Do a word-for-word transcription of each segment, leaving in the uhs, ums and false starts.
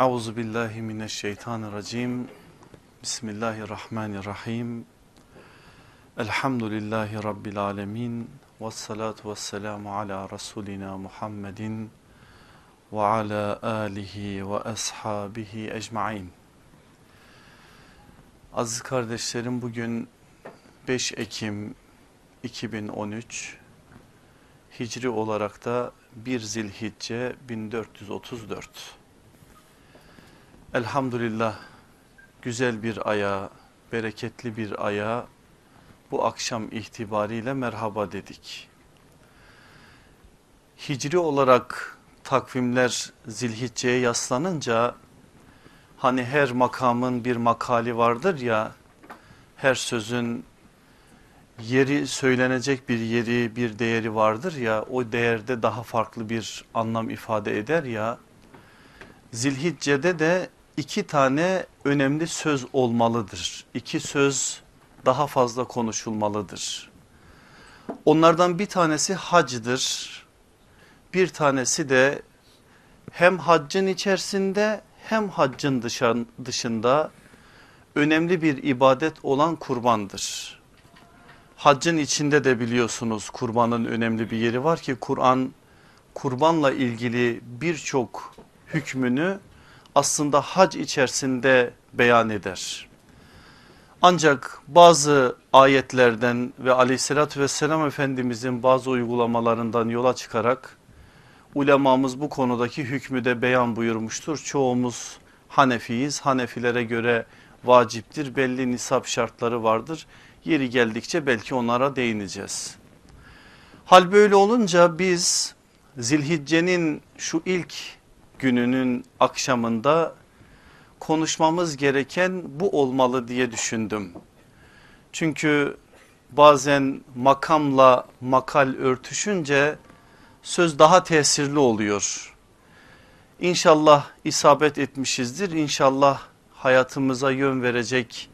Euzubillahimineşşeytanirracim. Bismillahirrahmanirrahim. Elhamdülillahi Rabbil alemin. Vessalatu vesselamu ala Resulina Muhammedin ve ala alihi ve ashabihi ecmain. Aziz kardeşlerim, bugün beş Ekim iki bin on üç Hicri olarak da bir Zilhicce bin dört yüz otuz dört. Elhamdülillah güzel bir aya, bereketli bir aya bu akşam itibariyle merhaba dedik. Hicri olarak takvimler Zilhicce'ye yaslanınca, hani her makamın bir makali vardır ya, her sözün yeri, söylenecek bir yeri, bir değeri vardır ya, o değerde daha farklı bir anlam ifade eder ya, Zilhicce'de de iki tane önemli söz olmalıdır. İki söz daha fazla konuşulmalıdır. Onlardan bir tanesi hacdır. Bir tanesi de hem haccın içerisinde hem haccın dışında önemli bir ibadet olan kurbandır. Haccın içinde de biliyorsunuz kurbanın önemli bir yeri var ki Kur'an kurbanla ilgili birçok hükmünü aslında hac içerisinde beyan eder. Ancak bazı ayetlerden ve aleyhissalatü vesselam Efendimizin bazı uygulamalarından yola çıkarak ulemamız bu konudaki hükmü de beyan buyurmuştur. Çoğumuz Hanefiyiz. Hanefilere göre vaciptir. Belli nisap şartları vardır. Yeri geldikçe belki onlara değineceğiz. Hal böyle olunca biz Zilhicce'nin şu ilk gününün akşamında konuşmamız gereken bu olmalı diye düşündüm. Çünkü bazen makamla makal örtüşünce söz daha tesirli oluyor. İnşallah isabet etmişizdir. İnşallah hayatımıza yön verecek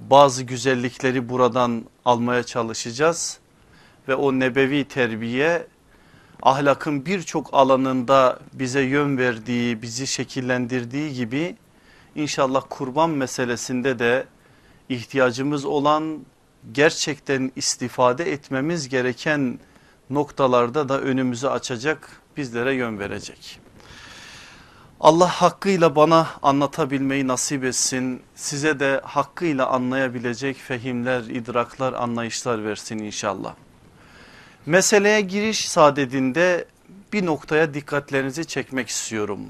bazı güzellikleri buradan almaya çalışacağız. Ve o nebevi terbiye, ahlakın birçok alanında bize yön verdiği, bizi şekillendirdiği gibi inşallah kurban meselesinde de ihtiyacımız olan, gerçekten istifade etmemiz gereken noktalarda da önümüzü açacak, bizlere yön verecek. Allah hakkıyla bana anlatabilmeyi nasip etsin. Size de hakkıyla anlayabilecek fehimler, idraklar, anlayışlar versin inşallah. Meseleye giriş sadedinde bir noktaya dikkatlerinizi çekmek istiyorum.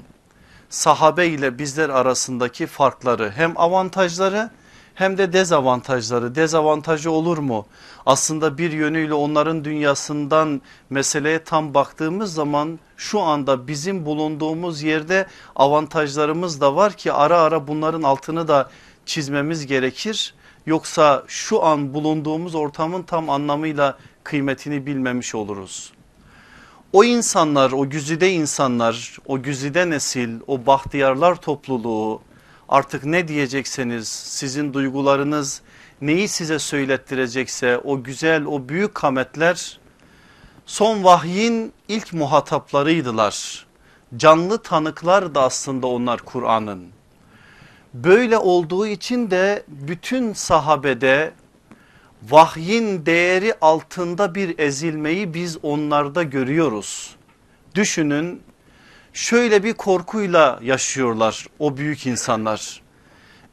Sahabe ile bizler arasındaki farkları, hem avantajları hem de dezavantajları. Dezavantajı olur mu? Aslında bir yönüyle onların dünyasından meseleye tam baktığımız zaman şu anda bizim bulunduğumuz yerde avantajlarımız da var ki ara ara bunların altını da çizmemiz gerekir. Yoksa şu an bulunduğumuz ortamın tam anlamıyla kıymetini bilmemiş oluruz. O insanlar, o güzide insanlar, o güzide nesil, o bahtiyarlar topluluğu, artık ne diyecekseniz, sizin duygularınız neyi size söylettirecekse o güzel, o büyük kametler son vahyin ilk muhataplarıydılar. Canlı tanıklar da aslında onlar Kur'an'ın. Böyle olduğu için de bütün sahabede vahyin değeri altında bir ezilmeyi biz onlarda görüyoruz. Düşünün, şöyle bir korkuyla yaşıyorlar o büyük insanlar.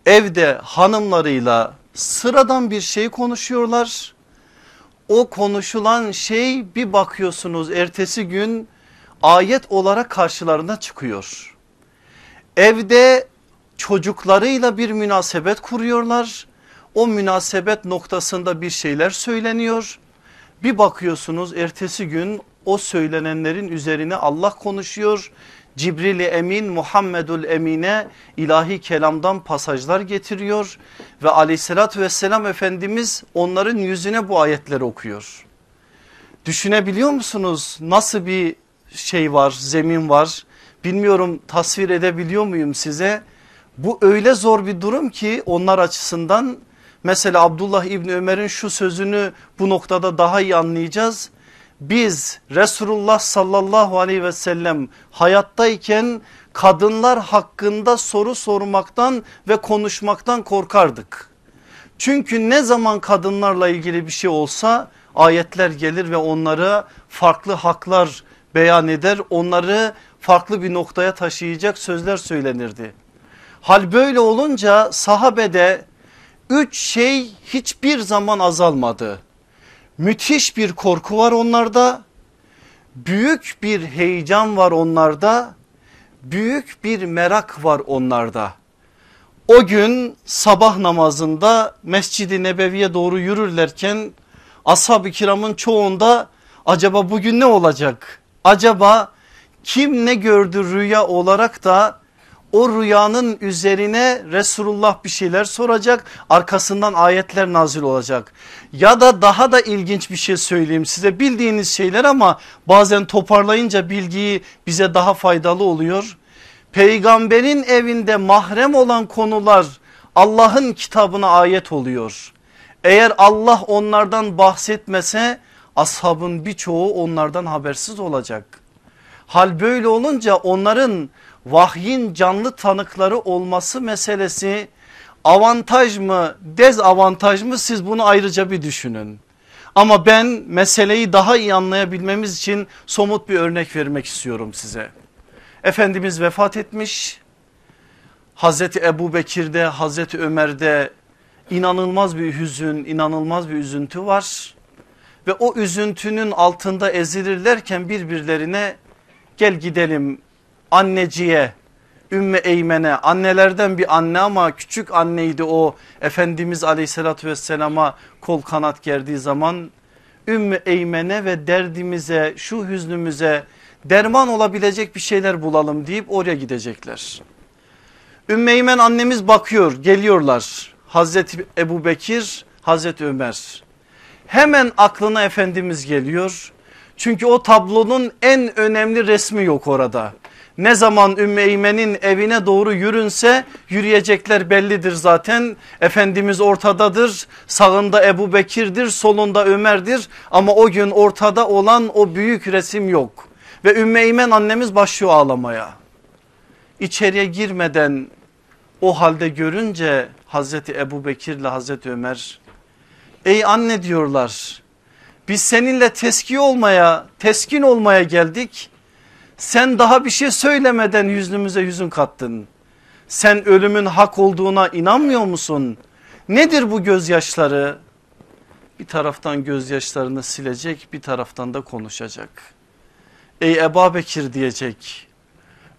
Evde hanımlarıyla sıradan bir şey konuşuyorlar. O konuşulan şey bir bakıyorsunuz ertesi gün ayet olarak karşılarına çıkıyor. Evde çocuklarıyla bir münasebet kuruyorlar. O münasebet noktasında bir şeyler söyleniyor. Bir bakıyorsunuz ertesi gün o söylenenlerin üzerine Allah konuşuyor. Cibril-i Emin, Muhammedül Emine ilahi kelamdan pasajlar getiriyor ve aleyhissalatü vesselam Efendimiz onların yüzüne bu ayetleri okuyor. Düşünebiliyor musunuz nasıl bir şey var, zemin var? Bilmiyorum, tasvir edebiliyor muyum size? Bu öyle zor bir durum ki onlar açısından. Mesela Abdullah İbni Ömer'in şu sözünü bu noktada daha iyi anlayacağız. Biz Resulullah sallallahu aleyhi ve sellem hayattayken kadınlar hakkında soru sormaktan ve konuşmaktan korkardık. Çünkü ne zaman kadınlarla ilgili bir şey olsa ayetler gelir ve onlara farklı haklar beyan eder, onları farklı bir noktaya taşıyacak sözler söylenirdi. Hal böyle olunca sahabede üç şey hiçbir zaman azalmadı. Müthiş bir korku var onlarda, büyük bir heyecan var onlarda, büyük bir merak var onlarda. O gün sabah namazında Mescid-i Nebevi'ye doğru yürürlerken ashab-ı kiramın çoğunda acaba bugün ne olacak? Acaba kim ne gördü rüya olarak da o rüyanın üzerine Resulullah bir şeyler soracak, arkasından ayetler nazil olacak. Ya da daha da ilginç bir şey söyleyeyim size, bildiğiniz şeyler ama bazen toparlayınca bilgiyi bize daha faydalı oluyor. Peygamberin evinde mahrem olan konular Allah'ın kitabına ayet oluyor. Eğer Allah onlardan bahsetmese ashabın birçoğu onlardan habersiz olacak. Hal böyle olunca onların vahyin canlı tanıkları olması meselesi avantaj mı dezavantaj mı, siz bunu ayrıca bir düşünün. Ama ben meseleyi daha iyi anlayabilmemiz için somut bir örnek vermek istiyorum size. Efendimiz vefat etmiş, Hazreti Ebu Bekir'de, Hazreti Ömer'de inanılmaz bir hüzün, inanılmaz bir üzüntü var. Ve o üzüntünün altında ezilirlerken birbirlerine gel gidelim anneciye, Ümmü Eymen'e, annelerden bir anne ama küçük anneydi o, Efendimiz aleyhissalatü vesselama kol kanat gerdiği zaman Ümmü Eymen'e ve derdimize, şu hüznümüze derman olabilecek bir şeyler bulalım deyip oraya gidecekler. Ümmü Eymen annemiz bakıyor, geliyorlar Hazreti Ebu Bekir, Hazreti Ömer. Hemen aklına Efendimiz geliyor. Çünkü o tablonun en önemli resmi yok orada. Ne zaman Ümmü Eymen'in evine doğru yürünse yürüyecekler bellidir zaten. Efendimiz ortadadır, sağında Ebu Bekir'dir, solunda Ömer'dir ama o gün ortada olan o büyük resim yok. Ve Ümmü Eymen annemiz başlıyor ağlamaya. İçeriye girmeden o halde görünce Hazreti Ebu Bekir ile Hazreti Ömer, ey anne diyorlar, biz seninle teskin olmaya, teskin olmaya geldik. Sen daha bir şey söylemeden hüznümüze hüzün kattın. Sen ölümün hak olduğuna inanmıyor musun? Nedir bu gözyaşları? Bir taraftan gözyaşlarını silecek, bir taraftan da konuşacak. Ey Ebu Bekir diyecek,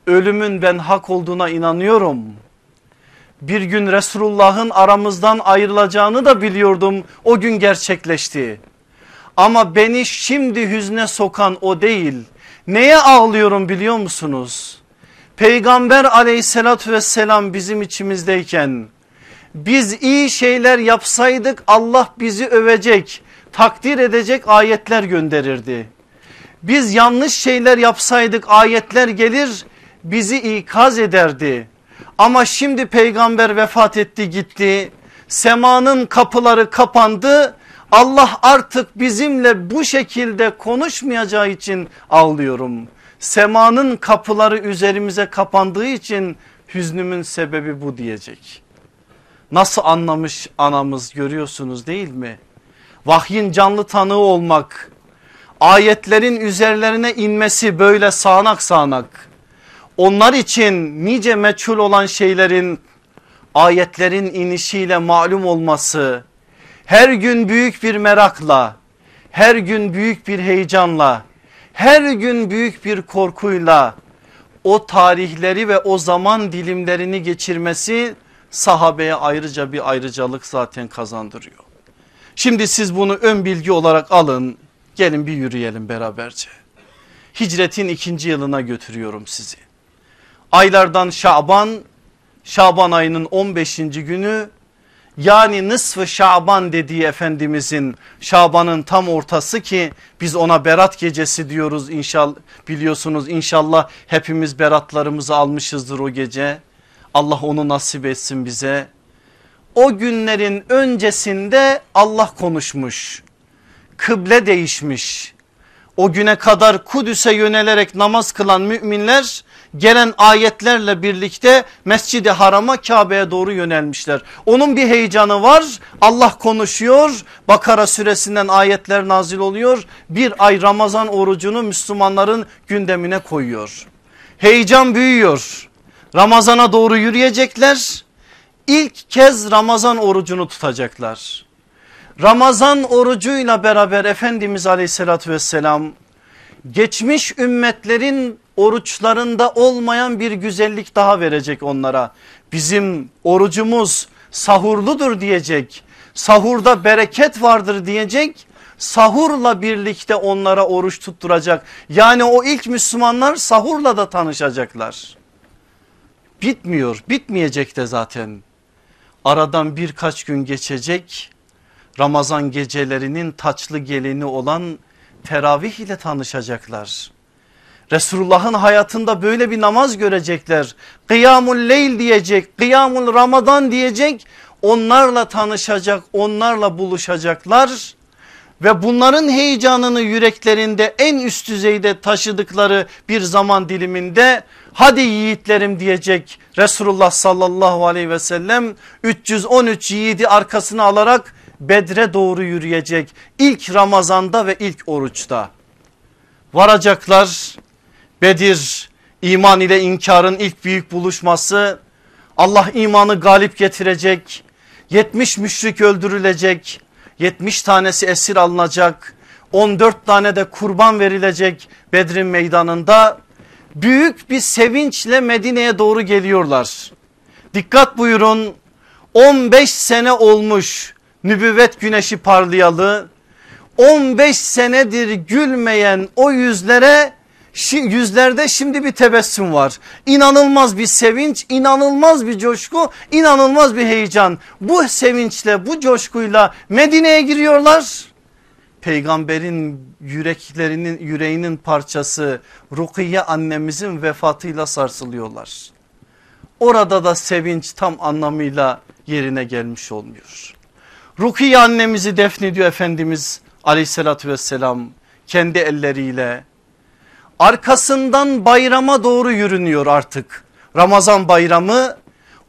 ölümün ben hak olduğuna inanıyorum. Bir gün Resulullah'ın aramızdan ayrılacağını da biliyordum. O gün gerçekleşti. Ama beni şimdi hüzne sokan o değil. Neye ağlıyorum biliyor musunuz? Peygamber aleyhissalatü vesselam bizim içimizdeyken biz iyi şeyler yapsaydık Allah bizi övecek, takdir edecek ayetler gönderirdi. Biz yanlış şeyler yapsaydık ayetler gelir bizi ikaz ederdi. Ama şimdi peygamber vefat etti gitti, semanın kapıları kapandı. Allah artık bizimle bu şekilde konuşmayacağı için ağlıyorum. Semanın kapıları üzerimize kapandığı için hüznümün sebebi bu diyecek. Nasıl anlamış anamız, görüyorsunuz değil mi? Vahyin canlı tanığı olmak, ayetlerin üzerlerine inmesi böyle sağanak sağanak. Onlar için nice meçhul olan şeylerin ayetlerin inişiyle malum olması, her gün büyük bir merakla, her gün büyük bir heyecanla, her gün büyük bir korkuyla o tarihleri ve o zaman dilimlerini geçirmesi sahabeye ayrıca bir ayrıcalık zaten kazandırıyor. Şimdi siz bunu ön bilgi olarak alın, gelin bir yürüyelim beraberce. Hicretin ikinci yılına götürüyorum sizi. Aylardan Şaban, Şaban ayının on beşinci günü. Yani nısf-ı Şaban dediği Efendimizin, Şaban'ın tam ortası ki biz ona berat gecesi diyoruz inşallah, biliyorsunuz inşallah hepimiz beratlarımızı almışızdır o gece. Allah onu nasip etsin bize. O günlerin öncesinde Allah konuşmuş, kıble değişmiş. O güne kadar Kudüs'e yönelerek namaz kılan müminler gelen ayetlerle birlikte Mescid-i Haram'a, Kabe'ye doğru yönelmişler. Onun bir heyecanı var. Allah konuşuyor. Bakara suresinden ayetler nazil oluyor. Bir ay Ramazan orucunu Müslümanların gündemine koyuyor. Heyecan büyüyor. Ramazan'a doğru yürüyecekler. İlk kez Ramazan orucunu tutacaklar. Ramazan orucuyla beraber Efendimiz Aleyhisselatü Vesselam geçmiş ümmetlerin oruçlarında olmayan bir güzellik daha verecek onlara. Bizim orucumuz sahurludur diyecek. Sahurda bereket vardır diyecek. Sahurla birlikte onlara oruç tutturacak. Yani o ilk Müslümanlar sahurla da tanışacaklar. Bitmiyor, bitmeyecek de zaten. Aradan birkaç gün geçecek. Ramazan gecelerinin taçlı gelini olan teravih ile tanışacaklar. Resulullah'ın hayatında böyle bir namaz görecekler. Kıyamul leyl diyecek, kıyamul Ramazan diyecek. Onlarla tanışacak, onlarla buluşacaklar ve bunların heyecanını yüreklerinde en üst düzeyde taşıdıkları bir zaman diliminde hadi yiğitlerim diyecek Resulullah sallallahu aleyhi ve sellem. Üç yüz on üç yiğidi arkasına alarak Bedre doğru yürüyecek ilk Ramazan'da ve ilk oruçta. Varacaklar Bedir, iman ile inkarın ilk büyük buluşması. Allah imanı galip getirecek. yetmiş müşrik öldürülecek. yetmiş tanesi esir alınacak. on dört tane de kurban verilecek Bedir'in meydanında. Büyük bir sevinçle Medine'ye doğru geliyorlar. Dikkat buyurun, on beş sene olmuş nübüvvet güneşi parlayalı, on beş senedir gülmeyen o yüzlere, yüzlerde şimdi bir tebessüm var. İnanılmaz bir sevinç, inanılmaz bir coşku, inanılmaz bir heyecan. Bu sevinçle, bu coşkuyla Medine'ye giriyorlar. Peygamberin yüreklerinin, yüreğinin parçası Rukiye annemizin vefatıyla sarsılıyorlar. Orada da sevinç tam anlamıyla yerine gelmiş olmuyor. Rukiye annemizi defnediyor Efendimiz aleyhissalatü vesselam kendi elleriyle. Arkasından bayrama doğru yürünüyor artık. Ramazan bayramı,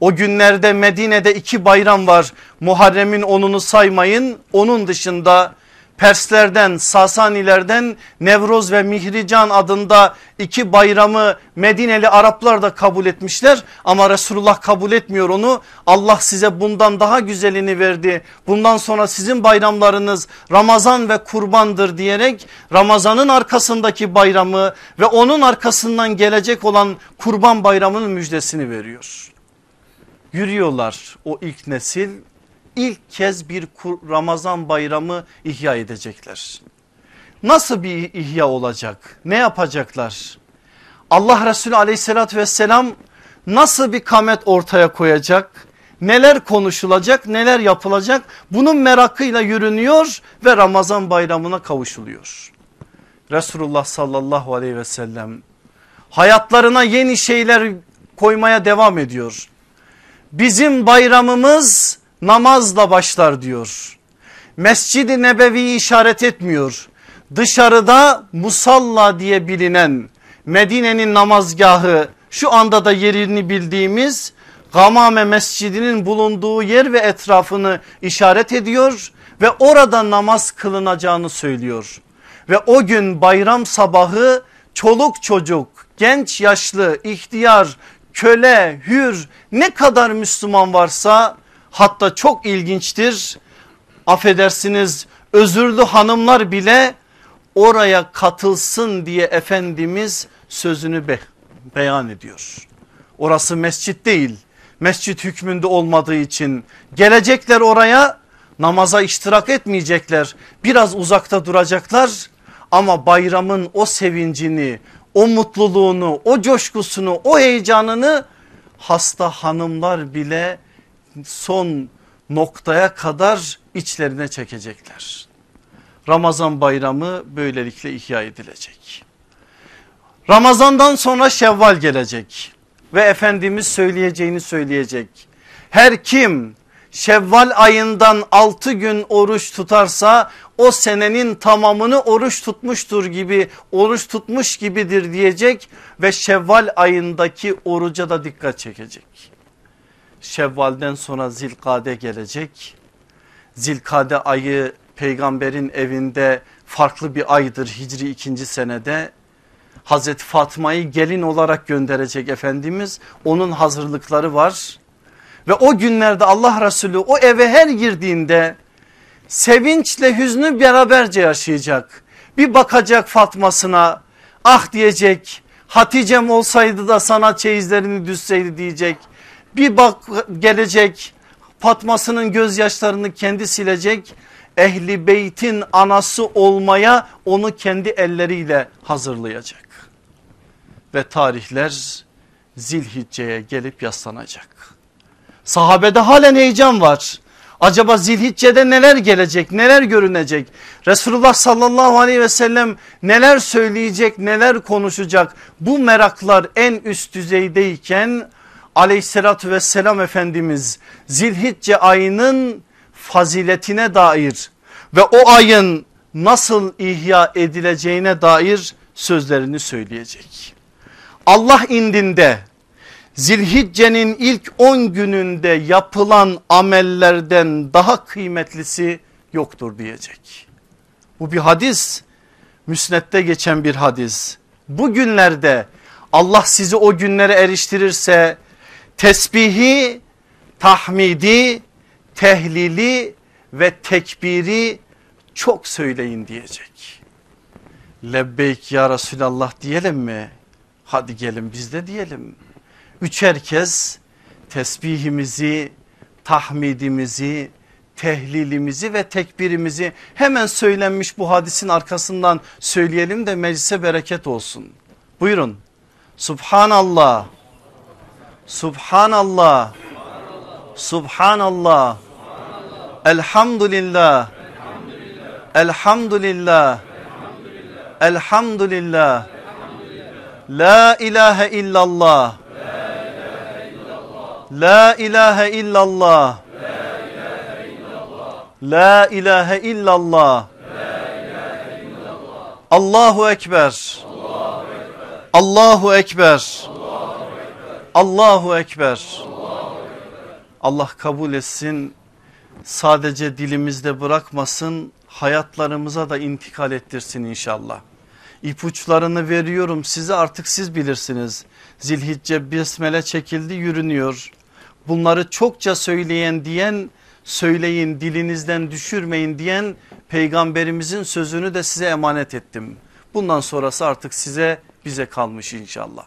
o günlerde Medine'de iki bayram var. Muharrem'in onunu saymayın, onun dışında Perslerden, Sasanilerden Nevroz ve Mihrican adında iki bayramı Medineli Araplar da kabul etmişler ama Resulullah kabul etmiyor onu. Allah size bundan daha güzelini verdi. Bundan sonra sizin bayramlarınız Ramazan ve kurbandır diyerek Ramazan'ın arkasındaki bayramı ve onun arkasından gelecek olan kurban bayramının müjdesini veriyor. Yürüyorlar o ilk nesil. İlk kez bir Ramazan bayramı ihya edecekler. Nasıl bir ihya olacak? Ne yapacaklar? Allah Resulü aleyhissalatü vesselam nasıl bir kamet ortaya koyacak? Neler konuşulacak? Neler yapılacak? Bunun merakıyla yürünüyor ve Ramazan bayramına kavuşuluyor. Resulullah sallallahu aleyhi ve sellem hayatlarına yeni şeyler koymaya devam ediyor. Bizim bayramımız namazla başlar diyor. Mescid-i Nebevi'yi işaret etmiyor. Dışarıda Musalla diye bilinen Medine'nin namazgahı, şu anda da yerini bildiğimiz Gamame Mescidi'nin bulunduğu yer ve etrafını işaret ediyor ve orada namaz kılınacağını söylüyor. Ve o gün bayram sabahı çoluk çocuk, genç yaşlı, ihtiyar, köle, hür, ne kadar Müslüman varsa, hatta çok ilginçtir, affedersiniz, özürlü hanımlar bile oraya katılsın diye Efendimiz sözünü be beyan ediyor. Orası mescit değil, mescit hükmünde olmadığı için gelecekler oraya, namaza iştirak etmeyecekler, biraz uzakta duracaklar ama bayramın o sevincini, o mutluluğunu, o coşkusunu, o heyecanını hasta hanımlar bile son noktaya kadar içlerine çekecekler. Ramazan bayramı böylelikle ihya edilecek. Ramazandan sonra Şevval gelecek ve Efendimiz söyleyeceğini söyleyecek. Her kim Şevval ayından altı gün oruç tutarsa o senenin tamamını oruç tutmuştur gibi oruç tutmuş gibidir diyecek ve Şevval ayındaki oruca da dikkat çekecek. Şevval'den sonra Zilkade gelecek. Zilkade ayı peygamberin evinde farklı bir aydır Hicri ikinci senede. Hazreti Fatma'yı gelin olarak gönderecek Efendimiz, onun hazırlıkları var. Ve o günlerde Allah Resulü o eve her girdiğinde sevinçle hüznü beraberce yaşayacak. Bir bakacak Fatma'sına, ah diyecek, Hatice'm olsaydı da sana çeyizlerini düzseydi diyecek. Bir bak gelecek Fatma'sının gözyaşlarını kendi silecek. Ehli Beyt'in anası olmaya onu kendi elleriyle hazırlayacak. Ve tarihler Zilhicce'ye gelip yaslanacak. Sahabede halen heyecan var. Acaba Zilhicce'de neler gelecek, neler görünecek? Resulullah sallallahu aleyhi ve sellem neler söyleyecek, neler konuşacak? Bu meraklar en üst düzeydeyken aleyhissalatü vesselam Efendimiz Zilhicce ayının faziletine dair ve o ayın nasıl ihya edileceğine dair sözlerini söyleyecek. Allah indinde Zilhicce'nin ilk on gününde yapılan amellerden daha kıymetlisi yoktur diyecek. Bu bir hadis, Müsned'de geçen bir hadis. Bu günlerde Allah sizi o günlere eriştirirse tesbihi, tahmidi, tehlili ve tekbiri çok söyleyin diyecek. Lebbeyk ya Resulallah diyelim mi? Hadi gelin biz de diyelim. Üçer kez tesbihimizi, tahmidimizi, tehlilimizi ve tekbirimizi hemen söylenmiş bu hadisin arkasından söyleyelim de meclise bereket olsun. Buyurun. Subhanallah, Subhanallah, Subhanallah, Elhamdülillah, Elhamdülillah, Elhamdülillah, La ilahe illallah, La ilahe illallah, La ilahe illallah, Allahu Ekber, Allahu Ekber, Allahu Ekber. Allah kabul etsin, sadece dilimizde bırakmasın, hayatlarımıza da intikal ettirsin inşallah. İpuçlarını veriyorum size, artık siz bilirsiniz. Zilhicce besmele çekildi, yürünüyor. Bunları çokça söyleyen diyen, söyleyin dilinizden düşürmeyin diyen peygamberimizin sözünü de size emanet ettim. Bundan sonrası artık size bize kalmış inşallah.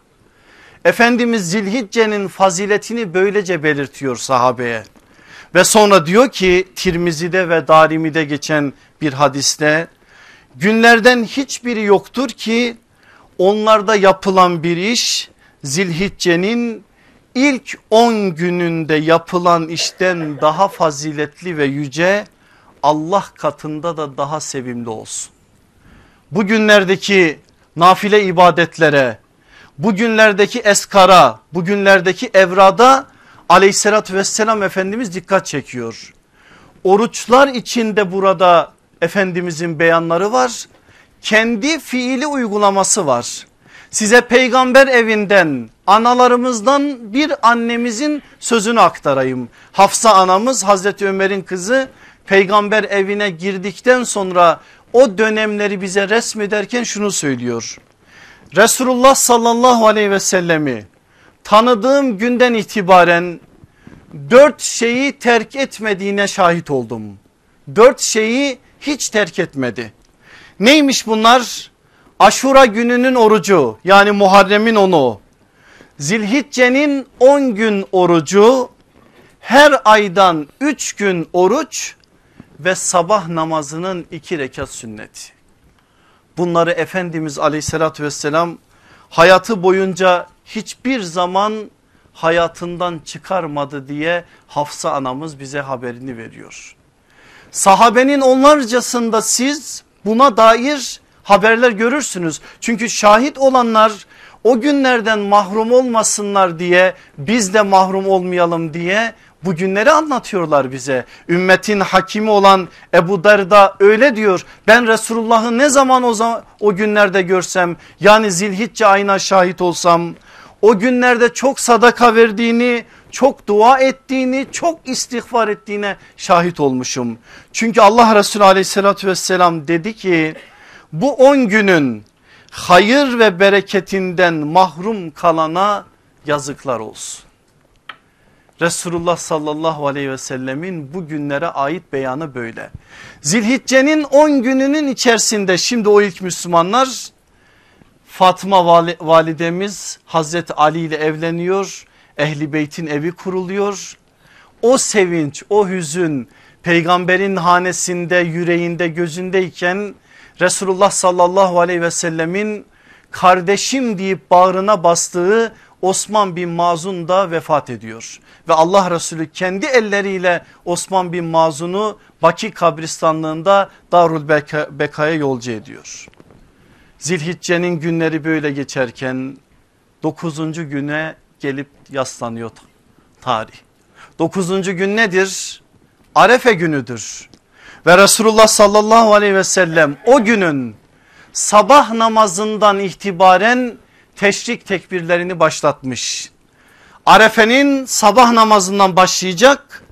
Efendimiz Zilhicce'nin faziletini böylece belirtiyor sahabeye ve sonra diyor ki Tirmizi'de ve Darimi'de geçen bir hadiste, günlerden hiçbiri yoktur ki onlarda yapılan bir iş Zilhicce'nin ilk on gününde yapılan işten daha faziletli ve yüce, Allah katında da daha sevimli olsun. Bu günlerdeki nafile ibadetlere, bugünlerdeki eskara, bugünlerdeki evrada aleyhissalatü vesselam Efendimiz dikkat çekiyor. Oruçlar içinde burada Efendimizin beyanları var. Kendi fiili uygulaması var. Size peygamber evinden, analarımızdan bir annemizin sözünü aktarayım. Hafsa anamız, Hazreti Ömer'in kızı, peygamber evine girdikten sonra o dönemleri bize resmederken şunu söylüyor. Resulullah sallallahu aleyhi ve sellemi tanıdığım günden itibaren dört şeyi terk etmediğine şahit oldum. Dört şeyi hiç terk etmedi. Neymiş bunlar? Aşura gününün orucu, yani Muharrem'in onu, Zilhicce'nin on gün orucu, her aydan üç gün oruç ve sabah namazının iki rekat sünneti. Bunları Efendimiz aleyhissalatü vesselam hayatı boyunca hiçbir zaman hayatından çıkarmadı diye Hafsa anamız bize haberini veriyor. Sahabenin onlarcasında siz buna dair haberler görürsünüz. Çünkü şahit olanlar o günlerden mahrum olmasınlar diye, biz de mahrum olmayalım diye bugünleri anlatıyorlar bize. Ümmetin hakimi olan Ebu Derda öyle diyor. Ben Resulullah'ı ne zaman o, zaman, o günlerde görsem, yani Zilhicce ayına şahit olsam, o günlerde çok sadaka verdiğini, çok dua ettiğini, çok istiğfar ettiğine şahit olmuşum. Çünkü Allah Resulü aleyhissalatü vesselam dedi ki bu on günün hayır ve bereketinden mahrum kalana yazıklar olsun. Resulullah sallallahu aleyhi ve sellemin bu günlere ait beyanı böyle. Zilhicce'nin on gününün içerisinde şimdi o ilk Müslümanlar, Fatma validemiz Hazreti Ali ile evleniyor. Ehli Beyt'in evi kuruluyor. O sevinç, o hüzün peygamberin hanesinde, yüreğinde, gözündeyken Resulullah sallallahu aleyhi ve sellemin kardeşim deyip bağrına bastığı Osman bin Mazun da vefat ediyor. Ve Allah Resulü kendi elleriyle Osman bin Mazun'u Baki kabristanlığında Darul Beka'ya yolcu ediyor. Zilhicce'nin günleri böyle geçerken dokuzuncu güne gelip yaslanıyor tarih. dokuzuncu gün nedir? Arefe günüdür. Ve Resulullah sallallahu aleyhi ve sellem o günün sabah namazından itibaren teşrik tekbirlerini başlatmış. Arefe'nin sabah namazından başlayacak.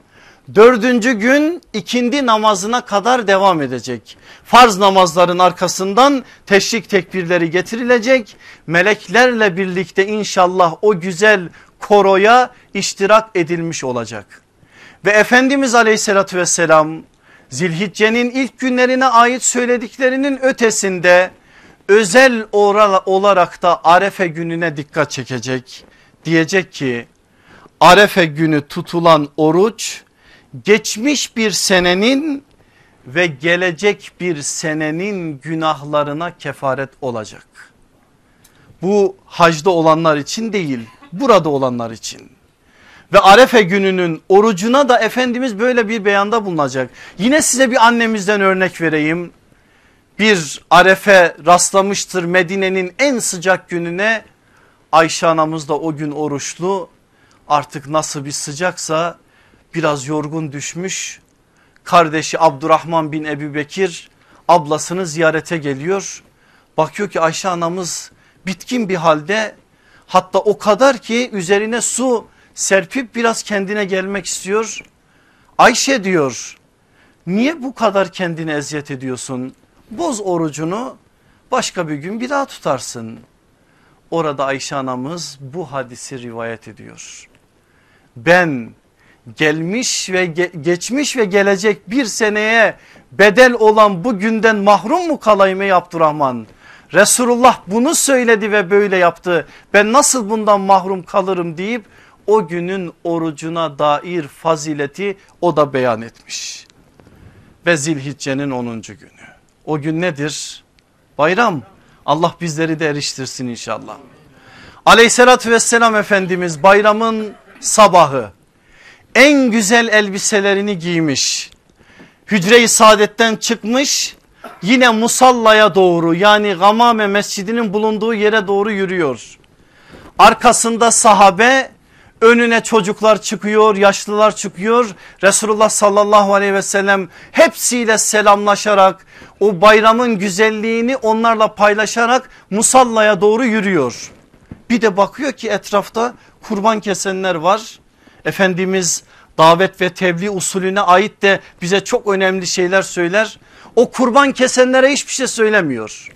Dördüncü gün ikindi namazına kadar devam edecek. Farz namazların arkasından teşrik tekbirleri getirilecek. Meleklerle birlikte inşallah o güzel koroya iştirak edilmiş olacak. Ve Efendimiz aleyhissalatü vesselam Zilhicce'nin ilk günlerine ait söylediklerinin ötesinde özel olarak da Arefe gününe dikkat çekecek. Diyecek ki Arefe günü tutulan oruç geçmiş bir senenin ve gelecek bir senenin günahlarına kefaret olacak. Bu hacda olanlar için değil, burada olanlar için. Ve Arefe gününün orucuna da Efendimiz böyle bir beyanda bulunacak. Yine size bir annemizden örnek vereyim. Bir Arefe rastlamıştır Medine'nin en sıcak gününe. Ayşe anamız da o gün oruçlu. Artık nasıl bir sıcaksa biraz yorgun düşmüş. Kardeşi Abdurrahman bin Ebu Bekir ablasını ziyarete geliyor. Bakıyor ki Ayşe anamız bitkin bir halde, hatta o kadar ki üzerine su serpip biraz kendine gelmek istiyor. Ayşe diyor, niye bu kadar kendine eziyet ediyorsun? Boz orucunu, başka bir gün bir daha tutarsın. Orada Ayşe anamız bu hadisi rivayet ediyor. Ben gelmiş ve ge- geçmiş ve gelecek bir seneye bedel olan bu günden mahrum mu kalayım ey Abdurrahman? Resulullah bunu söyledi ve böyle yaptı. Ben nasıl bundan mahrum kalırım deyip o günün orucuna dair fazileti o da beyan etmiş. Ve Zilhicce'nin onuncu günü. O gün nedir? Bayram. Allah bizleri de eriştirsin inşallah. Aleyhissalatü vesselam Efendimiz bayramın sabahı en güzel elbiselerini giymiş, Hücre-i Saadet'ten çıkmış, yine Musalla'ya doğru, yani Gamame Mescidi'nin bulunduğu yere doğru yürüyor. Arkasında sahabe, önüne çocuklar çıkıyor, yaşlılar çıkıyor. Resulullah sallallahu aleyhi ve sellem hepsiyle selamlaşarak, o bayramın güzelliğini onlarla paylaşarak Musalla'ya doğru yürüyor. Bir de bakıyor ki etrafta kurban kesenler var. Efendimiz davet ve tebliğ usulüne ait de bize çok önemli şeyler söyler. O kurban kesenlere hiçbir şey söylemiyor.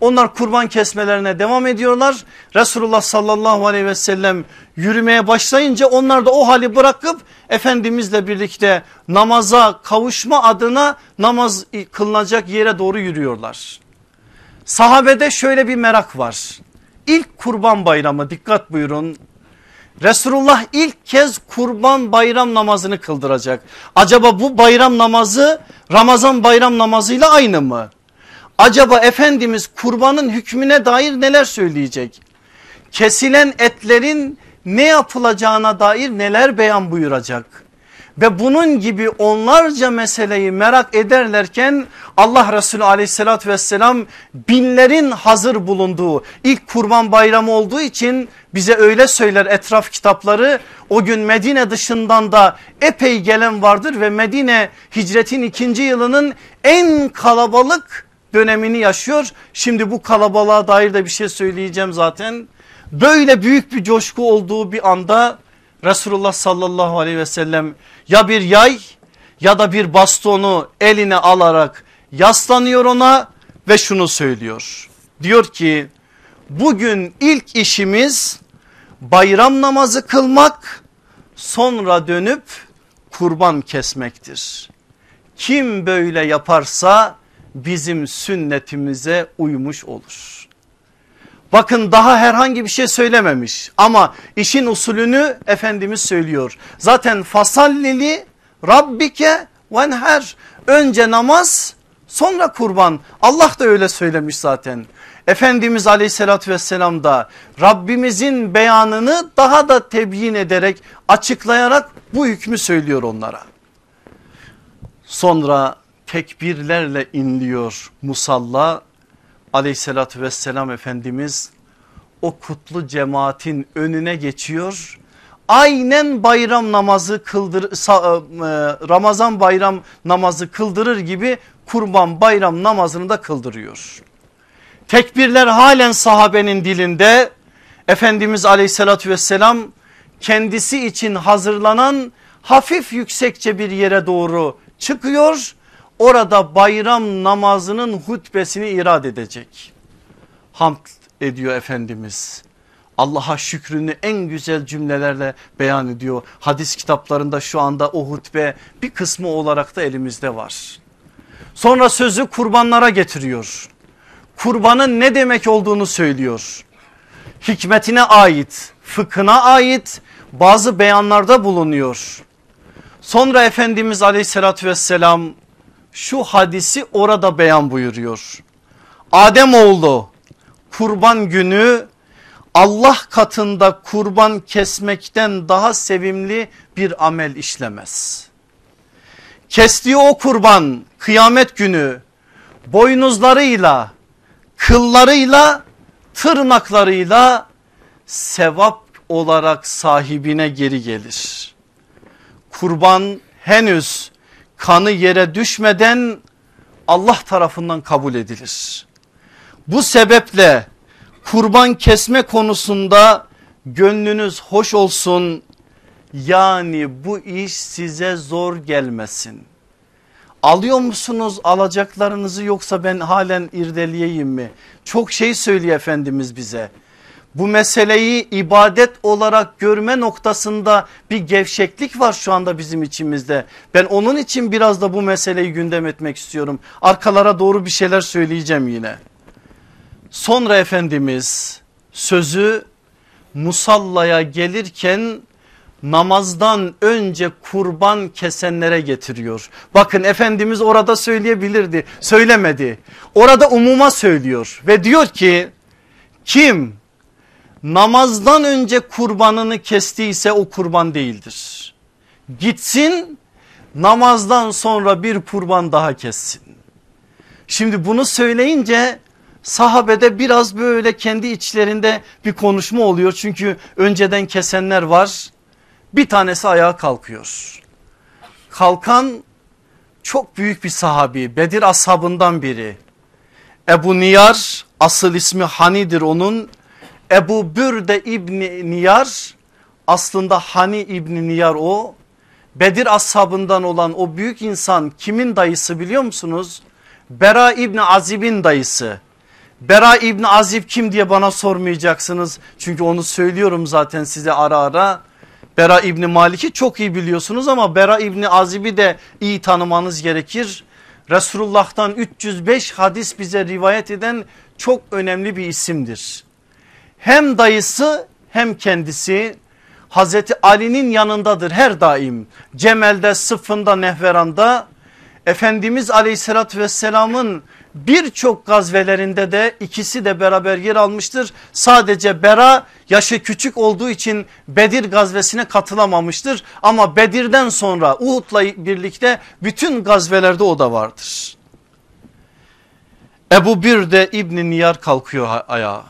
Onlar kurban kesmelerine devam ediyorlar. Resulullah sallallahu aleyhi ve sellem yürümeye başlayınca onlar da o hali bırakıp Efendimizle birlikte namaza kavuşma adına namaz kılınacak yere doğru yürüyorlar. Sahabede şöyle bir merak var. İlk kurban bayramı, dikkat buyurun. Resulullah ilk kez kurban bayram namazını kıldıracak. Acaba bu bayram namazı Ramazan bayram namazıyla aynı mı? Acaba Efendimiz kurbanın hükmüne dair neler söyleyecek? Kesilen etlerin ne yapılacağına dair neler beyan buyuracak? ve bunun gibi onlarca meseleyi merak ederlerken Allah Resulü aleyhissalatü vesselam binlerin hazır bulunduğu ilk Kurban Bayramı olduğu için bize öyle söyler etraf kitapları, o gün Medine dışından da epey gelen vardır ve Medine hicretin ikinci yılının en kalabalık dönemini yaşıyor. Şimdi bu kalabalığa dair de bir şey söyleyeceğim zaten. Böyle büyük bir coşku olduğu bir anda Resulullah sallallahu aleyhi ve sellem ya bir yay ya da bir bastonu eline alarak yaslanıyor ona ve şunu söylüyor. Diyor ki bugün ilk işimiz bayram namazı kılmak, sonra dönüp kurban kesmektir. Kim böyle yaparsa bizim sünnetimize uymuş olur. Bakın daha herhangi bir şey söylememiş ama işin usulünü Efendimiz söylüyor. Zaten fasallili rabbike venher, önce namaz sonra kurban, Allah da öyle söylemiş zaten. Efendimiz aleyhissalatü vesselam da Rabbimizin beyanını daha da tebyin ederek, açıklayarak bu hükmü söylüyor onlara. Sonra tekbirlerle inliyor musalla. Aleyhissalatü vesselam Efendimiz o kutlu cemaatin önüne geçiyor. Aynen bayram namazı kıldır, Ramazan bayram namazı kıldırır gibi kurban bayram namazını da kıldırıyor. Tekbirler halen sahabenin dilinde. Efendimiz aleyhissalatü vesselam kendisi için hazırlanan hafif yüksekçe bir yere doğru çıkıyor. Orada bayram namazının hutbesini irad edecek. Hamd ediyor Efendimiz. Allah'a şükrünü en güzel cümlelerle beyan ediyor. Hadis kitaplarında şu anda o hutbe bir kısmı olarak da elimizde var. Sonra sözü kurbanlara getiriyor. Kurbanın ne demek olduğunu söylüyor. Hikmetine ait, fıkhına ait bazı beyanlarda bulunuyor. Sonra Efendimiz aleyhissalatü vesselam şu hadisi orada beyan buyuruyor. Ademoğlu kurban günü Allah katında kurban kesmekten daha sevimli bir amel işlemez. Kestiği o kurban kıyamet günü boynuzlarıyla, kıllarıyla, tırnaklarıyla sevap olarak sahibine geri gelir. Kurban henüz kanı yere düşmeden Allah tarafından kabul edilir. Bu sebeple kurban kesme konusunda gönlünüz hoş olsun. Yani bu iş size zor gelmesin. Alıyor musunuz alacaklarınızı, yoksa ben halen irdeleyeyim mi? Çok şey söylüyor Efendimiz bize. Bu meseleyi ibadet olarak görme noktasında bir gevşeklik var şu anda bizim içimizde. Ben onun için biraz da bu meseleyi gündem etmek istiyorum. Arkalara doğru bir şeyler söyleyeceğim yine. Sonra Efendimiz sözü musallaya gelirken namazdan önce kurban kesenlere getiriyor. Bakın Efendimiz orada söyleyebilirdi, söylemedi. Orada umuma söylüyor ve diyor ki kim namazdan önce kurbanını kestiyse o kurban değildir. Gitsin namazdan sonra bir kurban daha kessin. Şimdi bunu söyleyince sahabede biraz böyle kendi içlerinde bir konuşma oluyor. Çünkü önceden kesenler var. Bir tanesi ayağa kalkıyor. Kalkan çok büyük bir sahabi, Bedir ashabından biri. Ebu Niyar, asıl ismi Hani'dir onun. Ebu Bürde İbni Niyar, aslında Hani İbni Niyar o. Bedir ashabından olan o büyük insan kimin dayısı biliyor musunuz? Bera İbni Azib'in dayısı. Bera İbni Azib kim diye bana sormayacaksınız. Çünkü onu söylüyorum zaten size ara ara. Bera İbni Malik'i çok iyi biliyorsunuz ama Bera İbni Azib'i de iyi tanımanız gerekir. Resulullah'tan üç yüz beş hadis bize rivayet eden çok önemli bir isimdir. Hem dayısı hem kendisi Hazreti Ali'nin yanındadır her daim. Cemel'de, Sıfın'da, Nehveran'da. Efendimiz aleyhissalatü vesselamın birçok gazvelerinde de ikisi de beraber yer almıştır. Sadece Bera yaşı küçük olduğu için Bedir gazvesine katılamamıştır. Ama Bedir'den sonra Uhud'la birlikte bütün gazvelerde o da vardır. Ebu Birde İbn-i Niyar kalkıyor ayağa.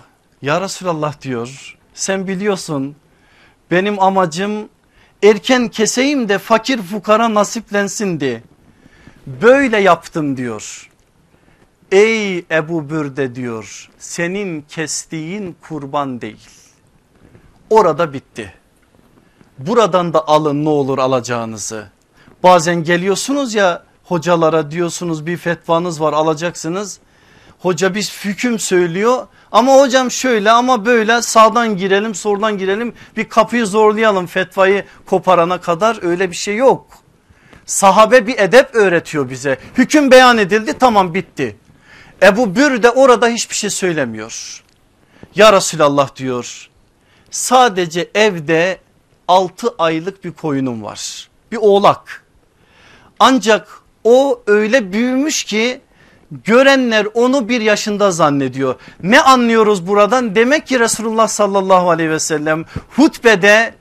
Ya Resulallah diyor, sen biliyorsun benim amacım erken keseyim de fakir fukara nasiplensindi. Böyle yaptım diyor. Ey Ebu Bürde diyor, senin kestiğin kurban değil. Orada bitti. Buradan da alın ne olur alacağınızı. Bazen geliyorsunuz ya hocalara, diyorsunuz bir fetvanız var alacaksınız. Hoca bir hüküm söylüyor ama hocam şöyle ama böyle, sağdan girelim soldan girelim, bir kapıyı zorlayalım fetvayı koparana kadar. Öyle bir şey yok. Sahabe bir edep öğretiyor bize. Hüküm beyan edildi, tamam, bitti. Ebu Bürde orada hiçbir şey söylemiyor. Ya Resulallah diyor, sadece evde altı aylık bir koyunum var, bir oğlak. Ancak o öyle büyümüş ki görenler onu bir yaşında zannediyor. Ne anlıyoruz buradan? Demek ki Resulullah sallallahu aleyhi ve sellem hutbede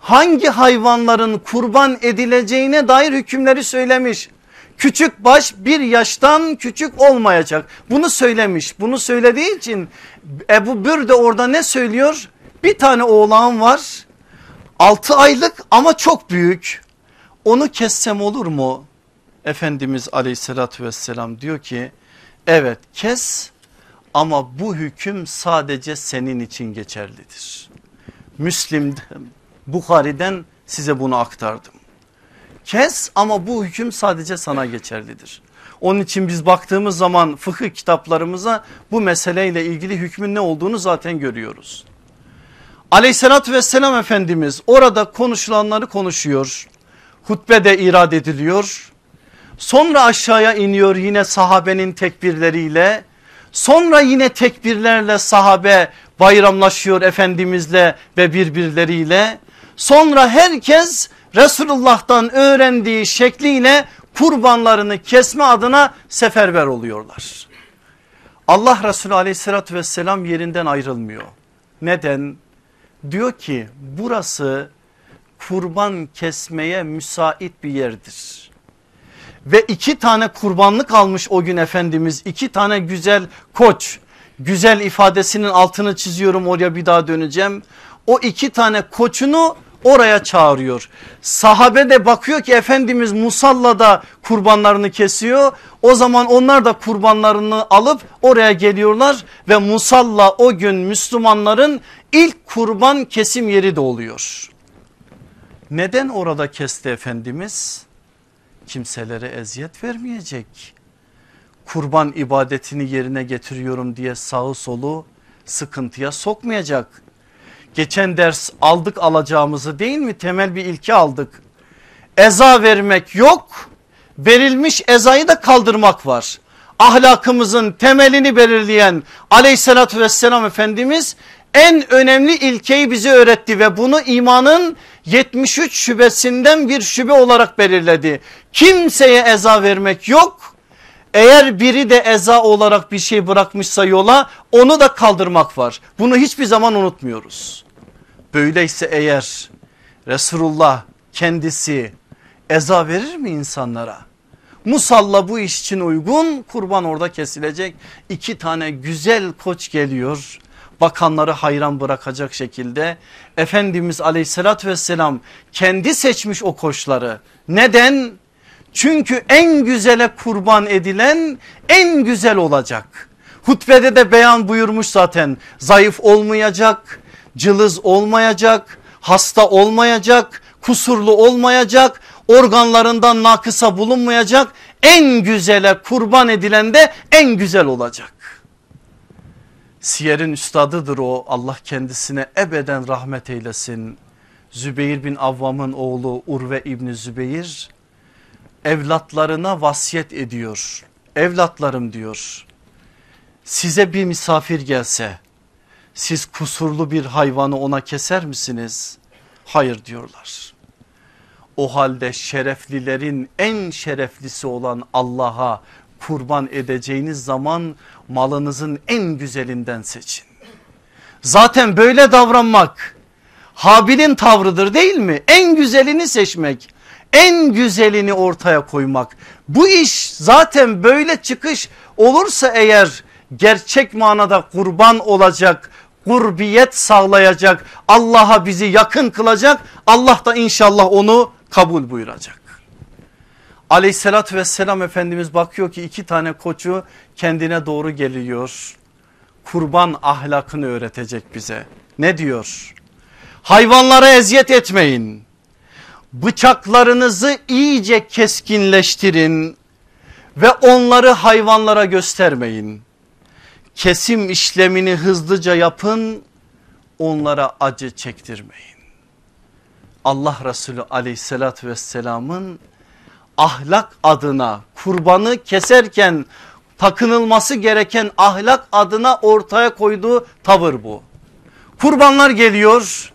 hangi hayvanların kurban edileceğine dair hükümleri söylemiş. Küçük baş bir yaştan küçük olmayacak. Bunu söylemiş. Bunu söylediği için Ebu Bürde orada ne söylüyor? Bir tane oğlan var, altı aylık ama çok büyük. Onu kessem olur mu? Efendimiz aleyhissalatü vesselam diyor ki evet kes, ama bu hüküm sadece senin için geçerlidir. Müslim'den, Bukhari'den size bunu aktardım. Kes ama bu hüküm sadece sana geçerlidir. Onun için biz baktığımız zaman fıkıh kitaplarımıza bu meseleyle ilgili hükmün ne olduğunu zaten görüyoruz. Aleyhissalatü vesselam Efendimiz orada konuşulanları konuşuyor. Hutbe de irad ediliyor. Sonra aşağıya iniyor yine sahabenin tekbirleriyle. Sonra yine tekbirlerle sahabe bayramlaşıyor Efendimizle ve birbirleriyle. Sonra herkes Resulullah'tan öğrendiği şekliyle kurbanlarını kesme adına seferber oluyorlar. Allah Resulü aleyhissalatü vesselam yerinden ayrılmıyor. Neden? Diyor ki burası kurban kesmeye müsait bir yerdir. Ve iki tane kurbanlık almış o gün Efendimiz, iki tane güzel koç. Güzel ifadesinin altını çiziyorum, oraya bir daha döneceğim. O iki tane koçunu oraya çağırıyor. Sahabe de bakıyor ki Efendimiz musallada kurbanlarını kesiyor. O zaman onlar da kurbanlarını alıp oraya geliyorlar ve musalla o gün Müslümanların ilk kurban kesim yeri de oluyor. Neden orada kesti Efendimiz? Kimselere eziyet vermeyecek. Kurban ibadetini yerine getiriyorum diye sağı solu sıkıntıya sokmayacak. Geçen ders aldık alacağımızı değil mi? Temel bir ilke aldık. Eza vermek yok, verilmiş ezayı da kaldırmak var. Ahlakımızın temelini belirleyen aleyhissalatü vesselam Efendimiz en önemli ilkeyi bize öğretti ve bunu imanın yetmiş üç şubesinden bir şube olarak belirledi. Kimseye eza vermek yok. Eğer biri de eza olarak bir şey bırakmışsa yola, onu da kaldırmak var. Bunu hiçbir zaman unutmuyoruz. Böyleyse eğer Resulullah kendisi eza verir mi insanlara? Musalla bu iş için uygun, kurban orada kesilecek. İki tane güzel koç geliyor. Bakanları hayran bırakacak şekilde Efendimiz aleyhissalatü vesselam kendi seçmiş o koçları. Neden? Çünkü en güzele kurban edilen en güzel olacak. Hutbede de beyan buyurmuş zaten, zayıf olmayacak, cılız olmayacak, hasta olmayacak, kusurlu olmayacak, organlarından nakısa bulunmayacak. En güzele kurban edilen de en güzel olacak. Siyer'in üstadıdır o, Allah kendisine ebeden rahmet eylesin. Zübeyir bin Avvam'ın oğlu Urve İbni Zübeyir evlatlarına vasiyet ediyor. Evlatlarım diyor, size bir misafir gelse siz kusurlu bir hayvanı ona keser misiniz? Hayır diyorlar. O halde şereflilerin en şereflisi olan Allah'a kurban edeceğiniz zaman malınızın en güzelinden seçin. Zaten böyle davranmak Habil'in tavrıdır değil mi? En güzelini seçmek, en güzelini ortaya koymak. Bu iş zaten böyle çıkış olursa eğer gerçek manada kurban olacak, kurbiyet sağlayacak, Allah'a bizi yakın kılacak, Allah da inşallah onu kabul buyuracak. Aleyhissalatü vesselam Efendimiz bakıyor ki iki tane koçu kendine doğru geliyor. Kurban ahlakını öğretecek bize. Ne diyor? Hayvanlara eziyet etmeyin. Bıçaklarınızı iyice keskinleştirin ve onları hayvanlara göstermeyin. Kesim işlemini hızlıca yapın, onlara acı çektirmeyin. Allah Resulü aleyhissalatü vesselamın ahlak adına kurbanı keserken takınılması gereken ahlak adına ortaya koyduğu tavır bu. Kurbanlar geliyor.